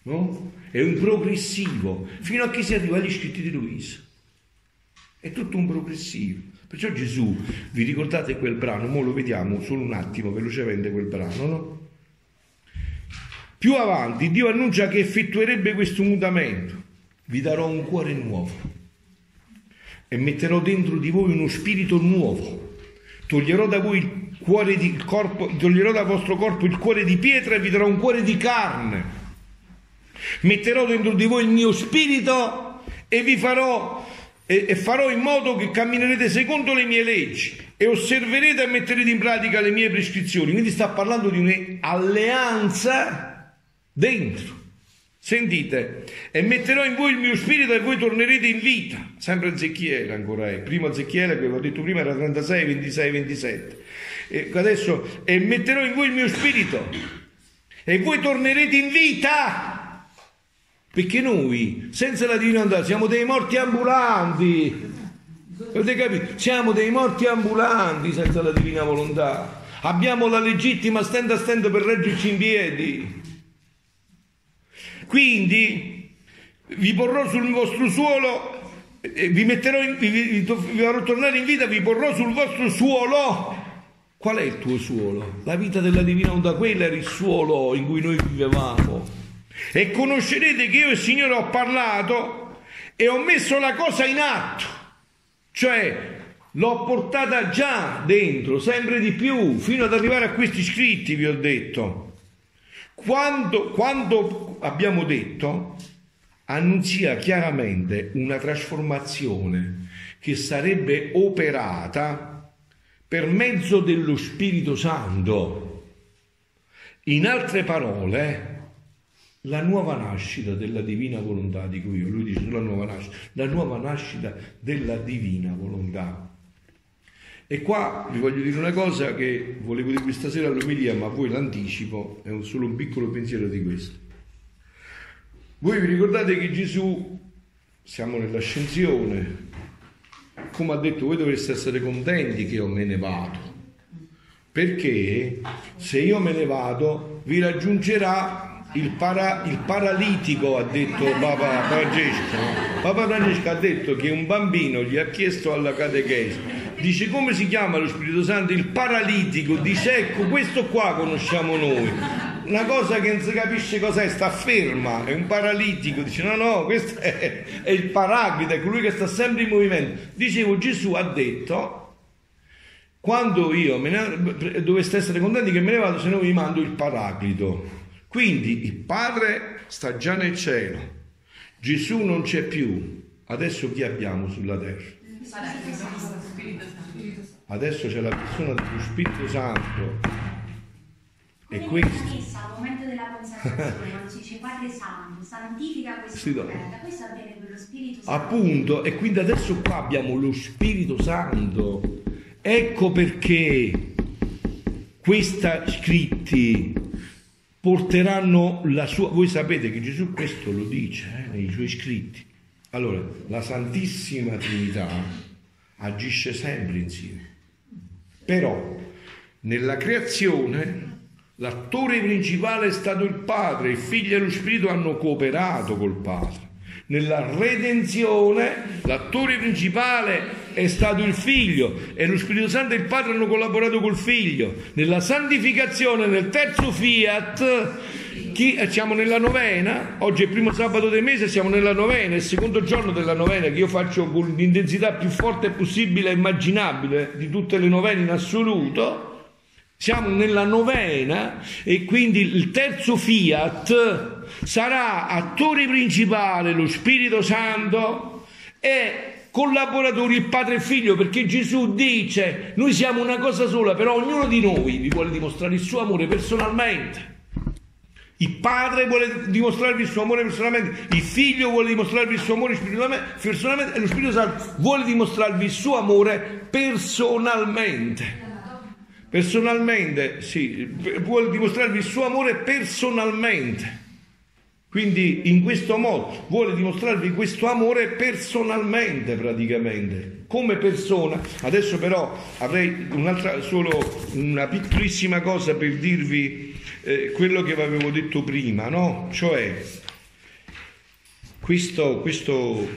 No? È un progressivo, fino a che si arriva agli scritti di Luisa. È tutto un progressivo. Perciò Gesù, vi ricordate quel brano? Mo lo vediamo solo un attimo, velocemente quel brano, no? Più avanti Dio annuncia che effettuerebbe questo mutamento. Vi darò un cuore nuovo e metterò dentro di voi uno spirito nuovo. Toglierò da voi il cuore di corpo, toglierò dal vostro corpo il cuore di pietra e vi darò un cuore di carne. Metterò dentro di voi il mio spirito e vi farò e farò in modo che camminerete secondo le mie leggi e osserverete e metterete in pratica le mie prescrizioni. Quindi sta parlando di un'alleanza dentro, Sentite, e metterò in voi il mio spirito e voi tornerete in vita. Sempre Ezechiele, ancora è, primo Ezechiele, che l'ho detto prima, era trentasei, ventisei, ventisette. E adesso, e metterò in voi il mio spirito e voi tornerete in vita. Perché noi, senza la Divina Volontà, siamo dei morti ambulanti. Avete capito? Siamo dei morti ambulanti senza la Divina Volontà. Abbiamo la legittima stand a stand per reggerci in piedi. Quindi vi porrò sul vostro suolo, vi metterò in, vi, vi, vi farò tornare in vita, vi porrò sul vostro suolo. Qual è il tuo suolo? La vita della Divina Onda, quella era il suolo in cui noi vivevamo. E conoscerete che io e il Signore ho parlato e ho messo la cosa in atto, cioè l'ho portata già dentro, sempre di più, fino ad arrivare a questi scritti, vi ho detto. Quando, quando abbiamo detto, annunzia chiaramente una trasformazione che sarebbe operata per mezzo dello Spirito Santo. In altre parole, la nuova nascita della Divina Volontà, di cui io, lui dice la nuova nascita, la nuova nascita della Divina Volontà. E qua vi voglio dire una cosa che volevo dire questa sera all'omelia, ma voi l'anticipo, è solo un piccolo pensiero di questo. Voi vi ricordate che Gesù, siamo nell'ascensione, come ha detto, voi dovreste essere contenti che io me ne vado, perché se io me ne vado vi raggiungerà il, para, il paralitico, ha detto Papa Francesco. Papa Francesco ha detto che un bambino gli ha chiesto alla catechesi, dice come si chiama lo Spirito Santo? Il paralitico. Dice ecco, questo qua conosciamo noi, una cosa che non si capisce cos'è, sta ferma, è un paralitico. Dice no no, questo è, è il paraclito, è colui che sta sempre in movimento. Dicevo, Gesù ha detto quando io me ne, doveste essere contenti che me ne vado, se no vi mando il paraclito. Quindi il Padre sta già nel cielo, Gesù non c'è più, adesso chi abbiamo sulla terra? Adesso c'è la persona dello Spirito Santo. Come e questo al momento della consacrazione quando si dice Padre Santo santifica questa sì, terra, questo avviene per lo Spirito Santo, appunto. E quindi adesso qua abbiamo lo Spirito Santo. Ecco perché questa scritti porteranno la sua, voi sapete che Gesù questo lo dice eh, nei suoi scritti. Allora, la Santissima Trinità agisce sempre insieme, però nella creazione l'attore principale è stato il Padre, il Figlio e lo Spirito hanno cooperato col Padre. Nella redenzione l'attore principale è stato il Figlio e lo Spirito Santo e il Padre hanno collaborato col Figlio. Nella santificazione, nel terzo fiat, Chi, siamo nella novena, oggi è il primo sabato del mese, siamo nella novena, il secondo giorno della novena che io faccio con l'intensità più forte possibile e immaginabile di tutte le novene in assoluto. Siamo nella novena e quindi il terzo fiat sarà attore principale lo Spirito Santo e collaboratori il Padre e il Figlio, perché Gesù dice noi siamo una cosa sola, però ognuno di noi vi vuole dimostrare il suo amore personalmente. Il Padre vuole dimostrarvi il suo amore personalmente, il Figlio vuole dimostrarvi il suo amore personalmente e lo Spirito Santo vuole dimostrarvi il suo amore personalmente. Personalmente, sì, vuole dimostrarvi il suo amore personalmente. Quindi in questo modo vuole dimostrarvi questo amore personalmente, praticamente, come persona. Adesso però avrei un'altra, solo una piccolissima cosa per dirvi Eh, quello che vi avevo detto prima, no? Cioè questo, questo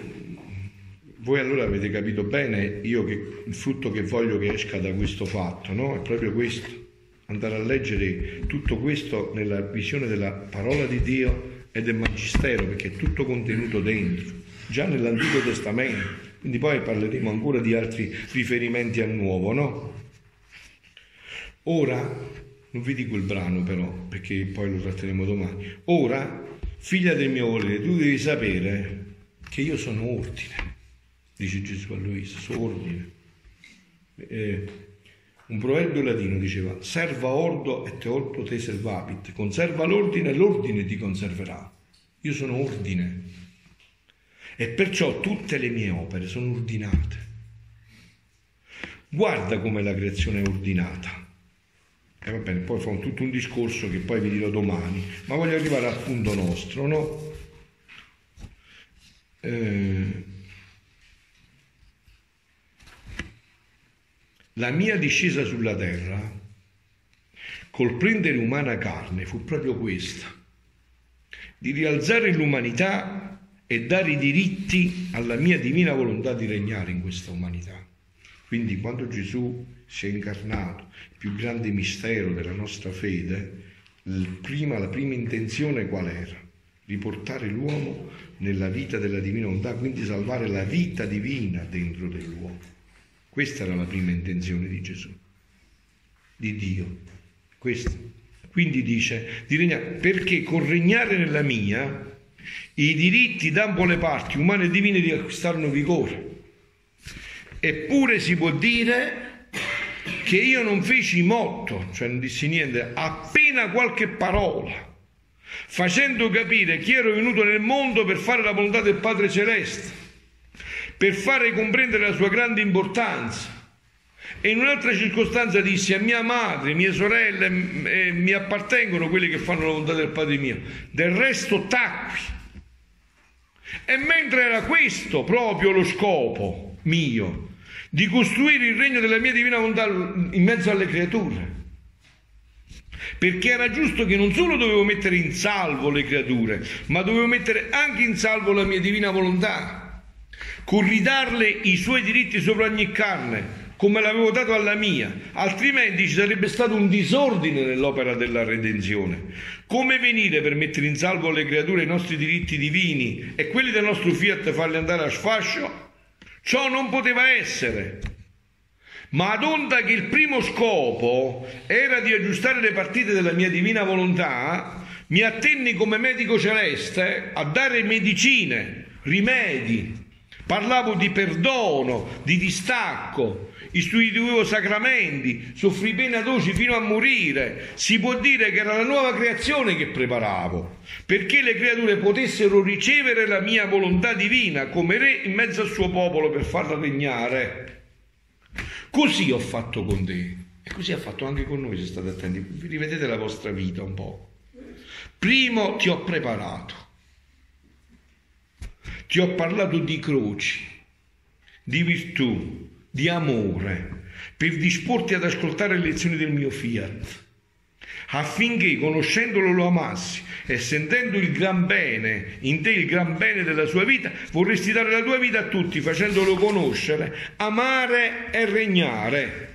voi allora avete capito bene io che il frutto che voglio che esca da questo fatto, no? È proprio questo, andare a leggere tutto questo nella visione della parola di Dio e del Magistero, perché è tutto contenuto dentro, già nell'Antico Testamento, quindi poi parleremo ancora di altri riferimenti al Nuovo, no? Ora non vi dico il brano però, perché poi lo tratteremo domani. Ora, figlia del mio volere, tu devi sapere che io sono ordine, dice Gesù a Luisa, sono ordine. Eh, un proverbio latino diceva, serva ordo et ordo te servabit, conserva l'ordine e l'ordine ti conserverà. Io sono ordine e perciò tutte le mie opere sono ordinate. Guarda come la creazione è ordinata. E va bene, poi fa un, tutto un discorso che poi vi dirò domani, ma voglio arrivare al punto nostro, no? Eh, la mia discesa sulla terra col prendere umana carne fu proprio questa, di rialzare l'umanità e dare i diritti alla mia divina volontà di regnare in questa umanità. Quindi quando Gesù si è incarnato, il più grande mistero della nostra fede, il prima, la prima intenzione qual era? Riportare l'uomo nella vita della divina volontà, quindi salvare la vita divina dentro dell'uomo. Questa era la prima intenzione di Gesù, di Dio. Questa. Quindi dice, di regnare, perché col regnare nella mia i diritti da ambo le parti umane e divine riacquistarono vigore. Eppure si può dire che io non feci motto, cioè non dissi niente, appena qualche parola, facendo capire che ero venuto nel mondo per fare la volontà del Padre Celeste, per fare comprendere la sua grande importanza. E in un'altra circostanza dissi a mia madre, mie sorelle, eh, mi appartengono quelli che fanno la volontà del Padre mio, del resto tacqui. E mentre era questo proprio lo scopo mio, di costruire il regno della mia divina volontà in mezzo alle creature, perché era giusto che non solo dovevo mettere in salvo le creature, ma dovevo mettere anche in salvo la mia divina volontà, con ridarle i suoi diritti sopra ogni carne come l'avevo dato alla mia, altrimenti ci sarebbe stato un disordine nell'opera della redenzione. Come venire per mettere in salvo alle creature i nostri diritti divini e quelli del nostro fiat farli andare a sfascio? Ciò non poteva essere, ma ad onta che il primo scopo era di aggiustare le partite della mia divina volontà, mi attenni come medico celeste a dare medicine, rimedi, parlavo di perdono, di distacco, istituivo sacramenti, soffrì pena dolci fino a morire. Si può dire che era la nuova creazione che preparavo, perché le creature potessero ricevere la mia volontà divina come re in mezzo al suo popolo per farla regnare. Così ho fatto con te e così ha fatto anche con noi, se state attenti, rivedete la vostra vita un po'. Primo ti ho preparato, ti ho parlato di croci, di virtù, di amore, per disporti ad ascoltare le lezioni del mio fiat, affinché conoscendolo lo amassi e sentendo il gran bene in te, il gran bene della sua vita, vorresti dare la tua vita a tutti, facendolo conoscere, amare e regnare.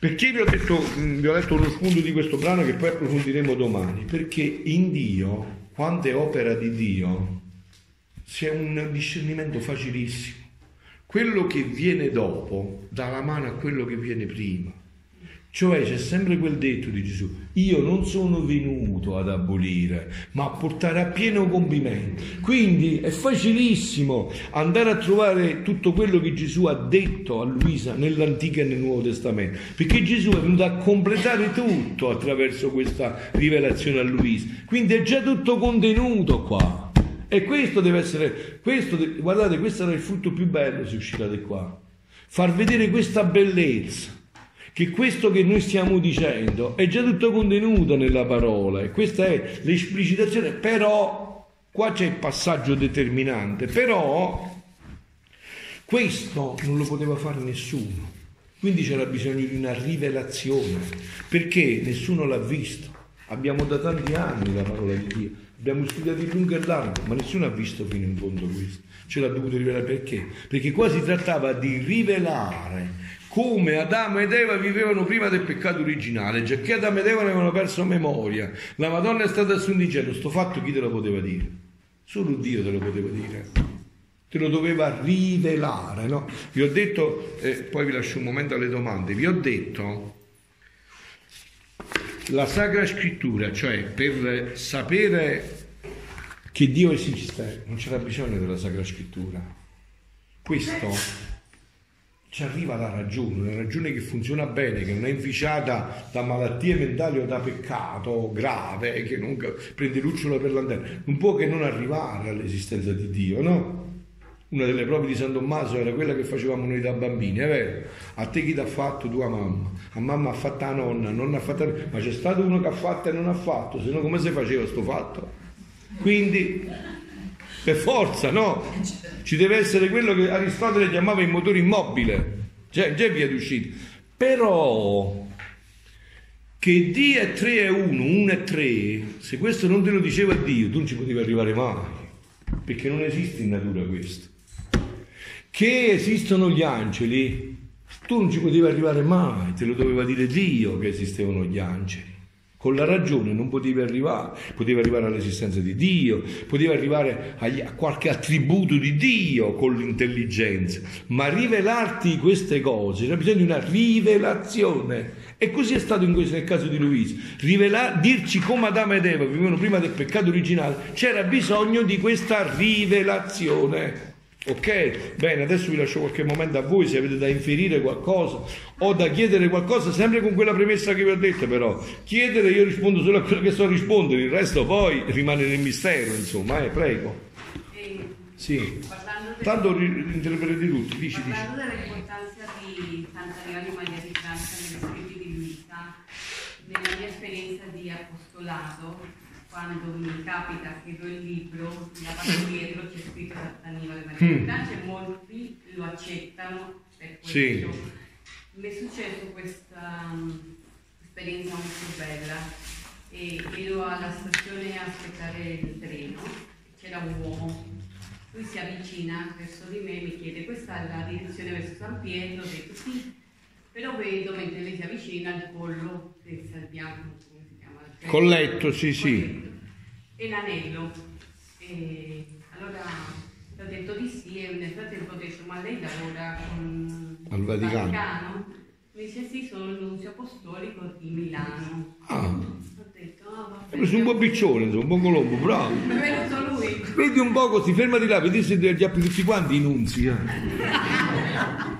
Perché vi ho detto, vi ho letto uno spunto di questo brano che poi approfondiremo domani, perché in Dio, quando è opera di Dio, c'è un discernimento facilissimo. Quello che viene dopo dà la mano a quello che viene prima. Cioè c'è sempre quel detto di Gesù: io non sono venuto ad abolire, ma a portare a pieno compimento. Quindi è facilissimo andare a trovare tutto quello che Gesù ha detto a Luisa nell'Antico e nel Nuovo Testamento, perché Gesù è venuto a completare tutto attraverso questa rivelazione a Luisa. Quindi è già tutto contenuto qua. E questo deve essere, questo, guardate, questo era il frutto più bello se uscirate qua, far vedere questa bellezza, che questo che noi stiamo dicendo è già tutto contenuto nella parola, e questa è l'esplicitazione. Però, qua c'è il passaggio determinante, però questo non lo poteva fare nessuno, quindi c'era bisogno di una rivelazione, perché nessuno l'ha visto. Abbiamo da tanti anni la parola di Dio, abbiamo studiato il lungo e il largo, ma nessuno ha visto fino in fondo questo. Ce l'ha dovuto rivelare perché? Perché qua si trattava di rivelare come Adamo ed Eva vivevano prima del peccato originale, già che Adamo ed Eva ne avevano perso memoria. La Madonna è stata assunta in cielo. Sto fatto chi te lo poteva dire? Solo Dio te lo poteva dire, te lo doveva rivelare, no? Vi ho detto, eh, poi vi lascio un momento alle domande, vi ho detto. La Sacra Scrittura, cioè per sapere che Dio esiste, non c'era bisogno della Sacra Scrittura. Questo ci arriva la ragione, una ragione che funziona bene, che non è inficiata da malattie mentali o da peccato grave, che non prende lucciolo per lanterna, non può che non arrivare all'esistenza di Dio, no? Una delle prove di San Tommaso era quella che facevamo noi da bambini, è vero? A te chi ti ha fatto? Tua mamma. A mamma ha fatta la nonna, nonna ha fatta la... ma c'è stato uno che ha fatto e non ha fatto, se no come si faceva sto fatto? Quindi, per forza, no? Ci deve essere quello che Aristotele chiamava il motore immobile, cioè, c'è via d'uscita. Però... che Dio è tre e uno, uno è tre, se questo non te lo diceva Dio, tu non ci potevi arrivare mai, perché non esiste in natura questo. Che esistono gli angeli, tu non ci potevi arrivare mai, te lo doveva dire Dio che esistevano gli angeli. Con la ragione non potevi arrivare, potevi arrivare all'esistenza di Dio, potevi arrivare agli, a qualche attributo di Dio con l'intelligenza, ma rivelarti queste cose, c'è bisogno di una rivelazione. E così è stato in questo, nel caso di Luisa. Rivelar, dirci come Adamo ed Eva vivevano prima del peccato originale, c'era bisogno di questa rivelazione. Ok? Bene, adesso vi lascio qualche momento a voi se avete da inferire qualcosa o da chiedere qualcosa, sempre con quella premessa che vi ho detto, però. Chiedere, io rispondo solo a quello che so rispondere, il resto poi rimane nel mistero, insomma, eh, prego. E sì. Del... Tanto interpretate tutti, dici, dici. Parlando dell'importanza di Sant'Annibale Maria di Francia negli scritti di Luisa, nella mia esperienza di apostolato, quando mi capita che do il libro, la faccio dietro, c'è scritto Sant'Annibale Maria di Francia e molti lo accettano per questo. Sì. Mi è successo questa um, esperienza molto bella, e ero alla stazione a aspettare il treno, c'era un uomo, lui si avvicina verso di me e mi chiede: questa è la direzione verso San Pietro? Ho detto sì, però vedo mentre lei si avvicina il collo del Salviano. Colletto, sì, colletto. Sì. E l'anello. E allora ho detto di sì e nel frattempo ho detto: ma lei lavora con il Vaticano? Vaticano? Mi dice sì, sono il nunzio apostolico di Milano. Ah. Ho detto: ah, va bene. Sono un po' piccione, sono un po' colombo, bravo. Ma è venuto lui. Vedi un po' così, fermati là, vedi se ti apri tutti quanti i nunzi. Eh.